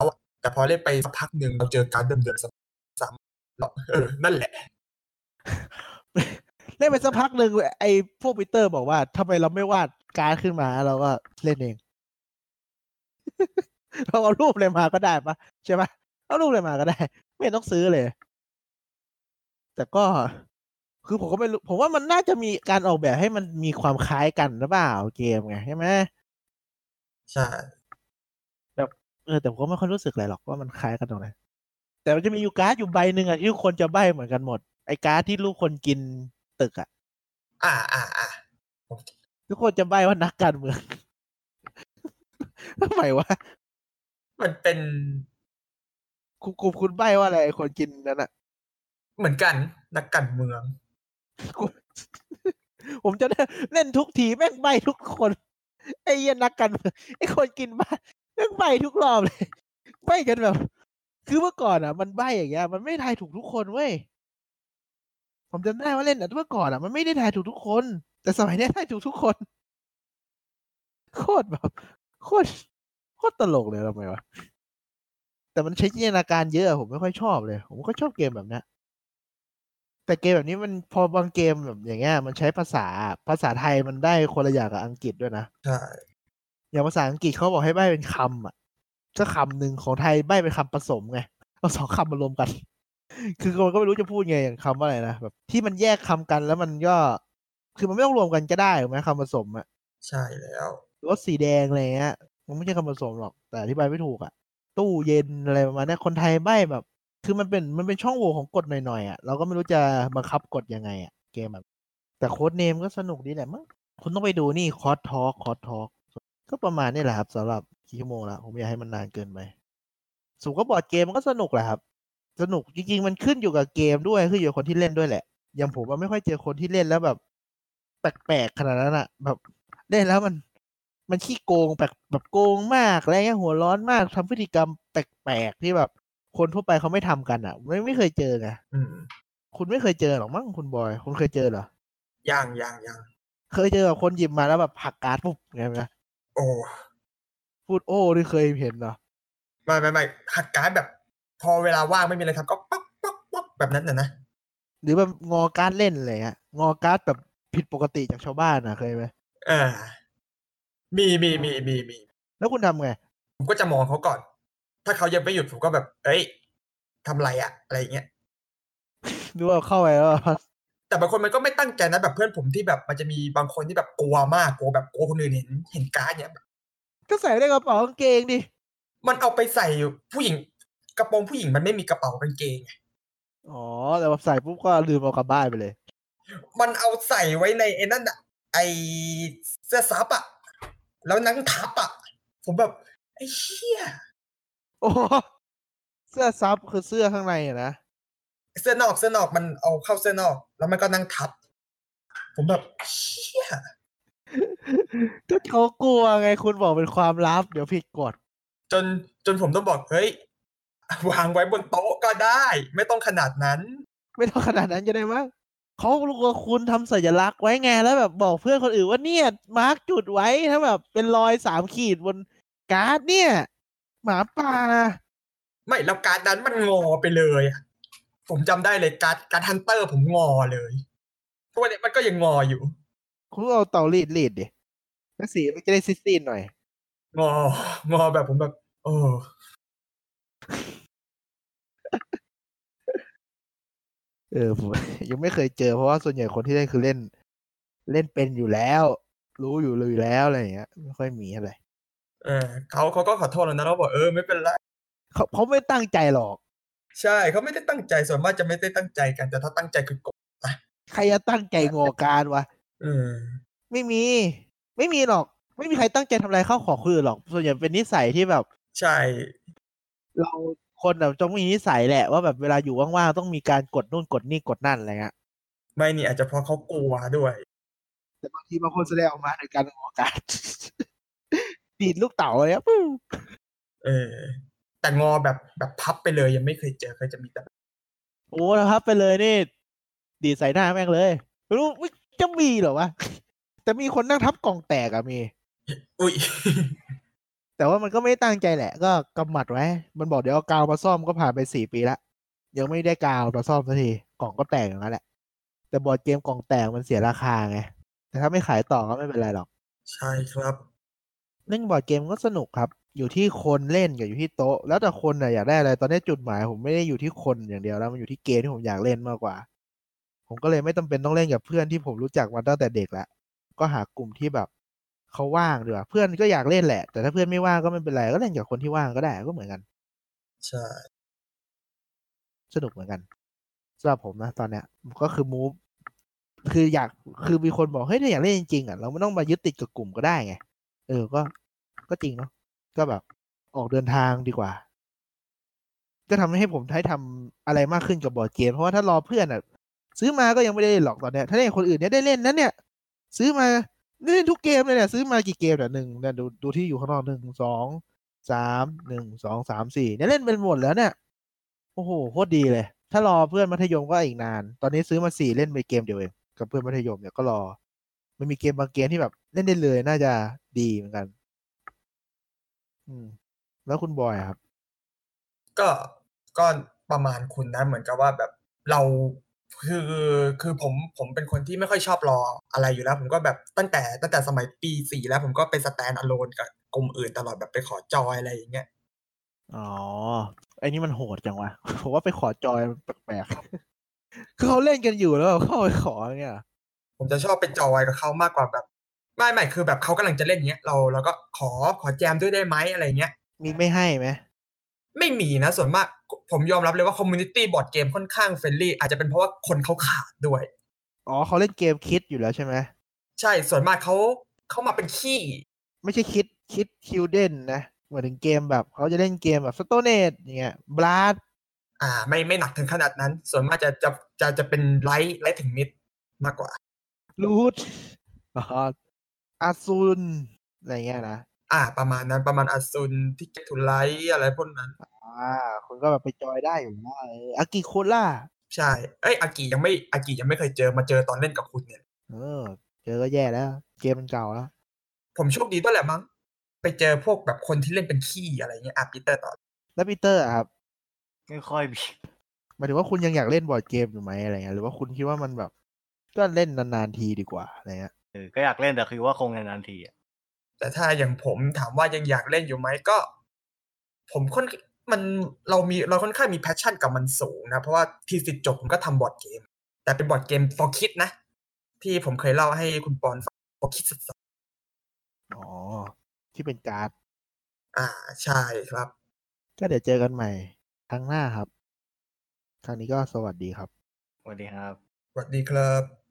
วแต่พอเล่นไปสักพักนึงเราเจอการเดิมๆซ้ำๆนั่นแหละเล่นไปสักพักนึงไอ้พวกปีเตอร์บอกว่าทำไมเราไม่วาดการ์ดขึ้นมาเราก็เล่นเอง เราเอารูปอะไรมาก็ได้ปะใช่ปะเอารูปอะไรมาก็ได้ไม่ต้องซื้อเลยแต่ก็คือผมก็ไม่รู้ผมว่ามันน่าจะมีการออกแบบให้มันมีความคล้ายกันหรือเปล่าเกมไงใช่ไหมใช่แบบแต่ผมก็ไม่ค่อยรู้สึกอะไรหรอกว่ามันคล้ายกันตรงไหนแต่มันจะมีอยู่การ์ดอยู่ใบนึงอ่ะที่คนจะใบเหมือนกันหมดไอ้การ์ดที่ลูกคนกินตึกอ่ะทุกคนจะใบ้ว่านักการเมืองทำไมวะมันเป็นคุณใบ้ว่าอะไรคนกินนั่นน่ะเหมือนกันนักการเมืองผมจะเล่นทุกทีแม่งใบ้ทุกคนไอ้เหี้ยนักการเมืองไอ้คนกินบ้าแม่งใบ้ทุกรอบเลยใบ้กันแบบคือเมื่อก่อนอ่ะมันใบ้อย่างเงี้ยมันไม่ทายถูกทุกคนเว้ยผมจำได้ว่าเล่นเมื่อก่อนอ่ะมันไม่ได้ทายถูกทุกคนแต่สมัยนี้ได้ทุกคนโคตรแบบโคตรตลกเลยทำไมวะแต่มันใช้จินตนาการเยอะผมไม่ค่อยชอบเลยผมก็ชอบเกมแบบนี้แต่เกมแบบนี้มันพอบางเกมแบบอย่างเงี้ยมันใช้ภาษาไทยมันได้คนละอย่างกับอังกฤษด้วยนะใช่อย่างภาษาอังกฤษเขาบอกให้ใบ้เป็นคำอ่ะก็คำหนึ่งของไทยใบ้เป็นคำผสมไงเอาสองคำมารวมกันคือคนก็ไม่รู้จะพูดไงอย่างคำว่าอะไรนะแบบที่มันแยกคำกันแล้วมันก็คือมันไม่ต้องรวมกันก็ได้ถูกไหมคำผสมอ่ะใช่แล้วรถสีแดงอะไรเงี้ยมันไม่ใช่คำผสมหรอกแต่อธิบายไม่ถูกอ่ะตู้เย็นอะไรประมาณนี้คนไทยใบ้แบบคือมันเป็นช่องโหว่ของกฎหน่อยๆอ่ะเราก็ไม่รู้จะบังคับกฎยังไงอ่ะเกมแบบแต่โค้ดเนมก็สนุกดีแหละมั้งคุณต้องไปดูนี่คอร์สทอล์กก็ประมาณนี้แหละครับสำหรับกี่ชั่วโมงละผมอยากให้มันนานเกินไปสุก็บอร์ดเกมมันก็สนุกแหละครับสนุกจริงๆมันขึ้นอยู่กับเกมด้วยขึ้นอยู่กับคนที่เล่นด้วยแหละอย่างผมไม่ค่อยเจอคนที่เล่นแล้วแบบแปลกๆขนาดนั้นอ่ะแบบเล่นแล้วมันขี้โกงแบบโกงมากอะไรเงี้ยหัวร้อนมากทำพฤติกรรมแปลกๆที่แบบคนทั่วไปเขาไม่ทำกันอ่ะไม่เคยเจอไงคุณไม่เคยเจอหรอกมั้งคุณบอยคุณเคยเจอเหรอยังเคยเจอแบบคนหยิบมาแล้วแบบผักการ์ดปุ๊บไงนะโอ้พูดโอ้ที่เคยเห็นเหรอไม่ผักการ์ดแบบพอเวลาว่างไม่มีอะไรทำก็ป๊อกๆแบบนั้นน่ะนะหรือแบบงอการ์ดเล่นอะไรเงี้ยงอการ์ดแบบผิดปกติจากชาวบ้านนะเคยไหมมีแล้วคุณทำไงผมก็จะมองเขาก่อนถ้าเขายังไม่หยุดผมก็แบบเอ้ยทำไรอะอะไรอย่างเงี้ยดูว่าเข้าไปแล้วแต่บางคนมันก็ไม่ตั้งใจนะแบบเพื่อนผมที่แบบมันจะมีบางคนที่แบบกลัวมากกลัวแบบกลัวคนอื่นเห็นการ์ดเนี้ยก็ใส่ในกระเป๋ากางเกงดิมันเอาไปใส่ผู้หญิงกระโปรงผู้หญิงมันไม่มีกระเป๋ากางเกงอ๋อแต่แบบใส่ปุ๊บก็ลืมเอากลับบ้านไปเลยมันเอาใส่ไว้ในไอ้นั่นอะไอเสื้อซับอะแล้วนั่งทับอะผมแบบไอ้เหี้ยโอ้เสื้อซับคือเสื้อข้างในอะนะเสื้อนอกมันเอาเข้าเสื้อนอกแล้วมันก็นั่งทับผมแบบเหี้ยก็เขากลัวไงคุณบอกเป็นความลับเดี๋ยวผิดกฎจนผมต้องบอกเฮ้ย วางไว้บนโต๊ะก็ได้ไม่ต้องขนาดนั้นจะได้มั้งเค้ารู้ว่าคุณทำสัญลักษณ์ไว้ไงแล้วแบบบอกเพื่อนคนอื่นว่าเนี่ยมาร์คจุดไว้ถ้าแบบเป็นรอย3ขีดบนการ์ดเนี่ยหมาป่าไม่แล้วการ์ดนั้นมันงอไปเลยผมจำได้เลยการ์ดฮันเตอร์ผมงอเลยตัวเนี่ยมันก็ยังงออยู่คุณเอาเตารีดๆดิแล้วสีมันจะได้ซีดๆหน่อยงอแบบผมแบบโอ้ผมยังไม่เคยเจอเพราะว่าส่วนใหญ่คนที่เล่นคือเล่นเป็นอยู่แล้วรู้อยู่เลยแล้วอะไรอย่างเงี้ยไม่ค่อยมีอะไรเขาก็ขอโทษแล้วนะเราบอกไม่เป็นไรเขาไม่ตั้งใจหรอกใช่เขาไม่ได้ตั้งใจส่วนมากจะไม่ได้ตั้งใจกันแต่ถ้าตั้งใจคือกดไปใครจะตั้งใจงอการวะไม่มีหรอกไม่มีใครตั้งใจทำอะไรเข้าขอคือหรอกส่วนใหญ่เป็นนิสัยที่แบบใช่เราคนแบบต้องมีนิสัยแหละว่าแบบเวลาอยู่ว่างๆต้องมีการกดนู่นกดนี่กดนั่นอะไรเงี้ยไม่นี่อาจจะเพราะเขากลัวด้วยแต่บางทีบางคนแสดงออกมาในการออกการดีดลูกเต๋าอะไรอ่ะปุ๊บแต่งอแบบพับไปเลยยังไม่เคยเจอเคยจะมีแต่โอ้แล้วพับไปเลยนี่ดีดใส่หน้าแม่งเลยรู้จะมีเหรอวะแต่มีคนนั่งทับกล่องแตกอะมีอุ้ยแต่ว่ามันก็ไม่ตั้งใจแหละก็กำหมัดไว้มันบอกเดี๋ยวเอากาวมาซ่อมก็ผ่านไป4ปีละยังไม่ได้กาวมาซ่อมสักทีกล่องก็แตกอย่างนั้นแหละแต่บอร์ดเกมกล่องแตกมันเสียราคาไงแต่ถ้าไม่ขายต่อก็ไม่เป็นไรหรอกใช่ครับเล่นบอร์ดเกมก็สนุกครับอยู่ที่คนเล่นกับอยู่ที่โต๊ะแล้วแต่คนน่ะอยากได้อะไรตอนนี้จุดหมายผมไม่ได้อยู่ที่คนอย่างเดียวแล้วมันอยู่ที่เกมที่ผมอยากเล่นมากกว่าผมก็เลยไม่จำเป็นต้องเล่นกับเพื่อนที่ผมรู้จักมาตั้งแต่เด็กละก็หากลุ่มที่แบบเขาว่างดีกว่าเพื่อนก็อยากเล่นแหละแต่ถ้าเพื่อนไม่ว่างก็ไม่เป็นไรก็เล่นกับคนที่ว่างก็ได้ก็เหมือนกันใช่สนุกเหมือนกันสำหรับผมนะตอนเนี้ยก็คือมูฟคืออยากคือมีคนบอกเฮ้ยถ้าอยากเล่นจริงๆอ่ะเราไม่ต้องมายึดติดกับกลุ่มก็ได้ไงก็จริงเนาะก็แบบออกเดินทางดีกว่าก็ทำให้ผมได้ทำอะไรมากขึ้นกับบอร์ดเกมเพราะว่าถ้ารอเพื่อนอ่ะซื้อมาก็ยังไม่ได้เล่นหรอกตอนเนี้ยถ้าได้คนอื่นเนี่ยได้เล่นนั้นเนี่ยซื้อมาเล่นทุกเกมเลยเนี่ยซื้อมากี่เกมเนี่ยหนึ่งเนี่ยดูที่อยู่ข้างนอก1 2 3 1 2 3 4เนี่ยเล่นเป็นหมดแล้วเนี่ยโอ้โหโคตรดีเลยถ้ารอเพื่อนมัธยมก็อีกนานตอนนี้ซื้อมา4เล่นไปเกมเดียวเองกับเพื่อนมัธยมเนี่ยก็รอมันมีเกมบางเกมที่แบบเล่นได้เลยน่าจะดีเหมือนกันแล้วคุณบอยครับก็ประมาณคุณนะเหมือนกับว่าแบบเราคือผมเป็นคนที่ไม่ค่อยชอบรออะไรอยู่แล้วผมก็แบบตั้งแต่สมัยปี4แล้วผมก็ไปสแตนด์อะโลนกับกลุ่มอื่นตลอดแบบไปขอจอยอะไรอย่างเงี้ยอ๋อไอ้นี่มันโหดจังวะผมว่าไปขอจอยมันแปลกๆคือเขาเล่นกันอยู่แล้วเข้าไปขออย่างเงี้ยผมจะชอบไปจอยกับเขามากกว่าแบบไม่คือแบบเขากำลังจะเล่นเงี้ยเราก็ขอแจมด้วยได้ไหมอะไรเงี้ยมีไม่ให้ไหมไม่มีนะส่วนมากผมยอมรับเลยว่าคอมมูนิตี้บอร์ดเกมค่อนข้างเฟรนลี่อาจจะเป็นเพราะว่าคนเขาขาดด้วยอ๋อเขาเล่นเกมคิดอยู่แล้วใช่ไหมใช่ส่วนมากเขามาเป็นขี้ไม่ใช่คิดคิวเด่นนะเหมือนถึงเกมแบบเขาจะเล่นเกมแบบ Stone Age อย่างเงี้ย Blood ไม่หนักถึงขนาดนั้นส่วนมากจะเป็นไลท์ถึงมิดมากกว่า Root อาซุนอะไรเงี้ยนะประมาณนั้นประมาณอาซุน Ticket to Ride อะไรพวกนั้นคนก็แบบไปจอยได้อยู่นะอากิโคล่าใช่อากิยังไม่เคยเจอมาเจอตอนเล่นกับคุณเนี่ยเจอก็แย่แล้วเกมมันเก่าแล้วผมโชคดีด้วยแหละมั้งไปเจอพวกแบบคนที่เล่นเป็นขี้อะไรเงี้ยPeter ตอนแล้ว Peter ครับไม่ค่อยมีหมายถึงว่าคุณยังอยากเล่นบอร์ดเกมอยู่ไหมอะไรเงี้ยหรือว่าคุณคิดว่ามันแบบก็เล่นนานๆทีดีกว่าอะไรเงี้ยก็อยากเล่นแต่คือว่าคงนานๆทีอ่ะแต่ถ้าอย่างผมถามว่ายังอยากเล่นอยู่ไหมก็ผมเราค่อนข้างมีแพชชั่นกับมันสูงนะเพราะว่าที่สิทธิ์จบผมก็ทำบอร์ดเกมแต่เป็นบอร์ดเกม for kids นะที่ผมเคยเล่าให้คุณปอนฟัง for kids สุดๆอ๋อที่เป็นการ์ดใช่ครับก็เดี๋ยวเจอกันใหม่ครั้งหน้าครับครั้งนี้ก็สวัสดีครับสวัสดีครับสวัสดีครับ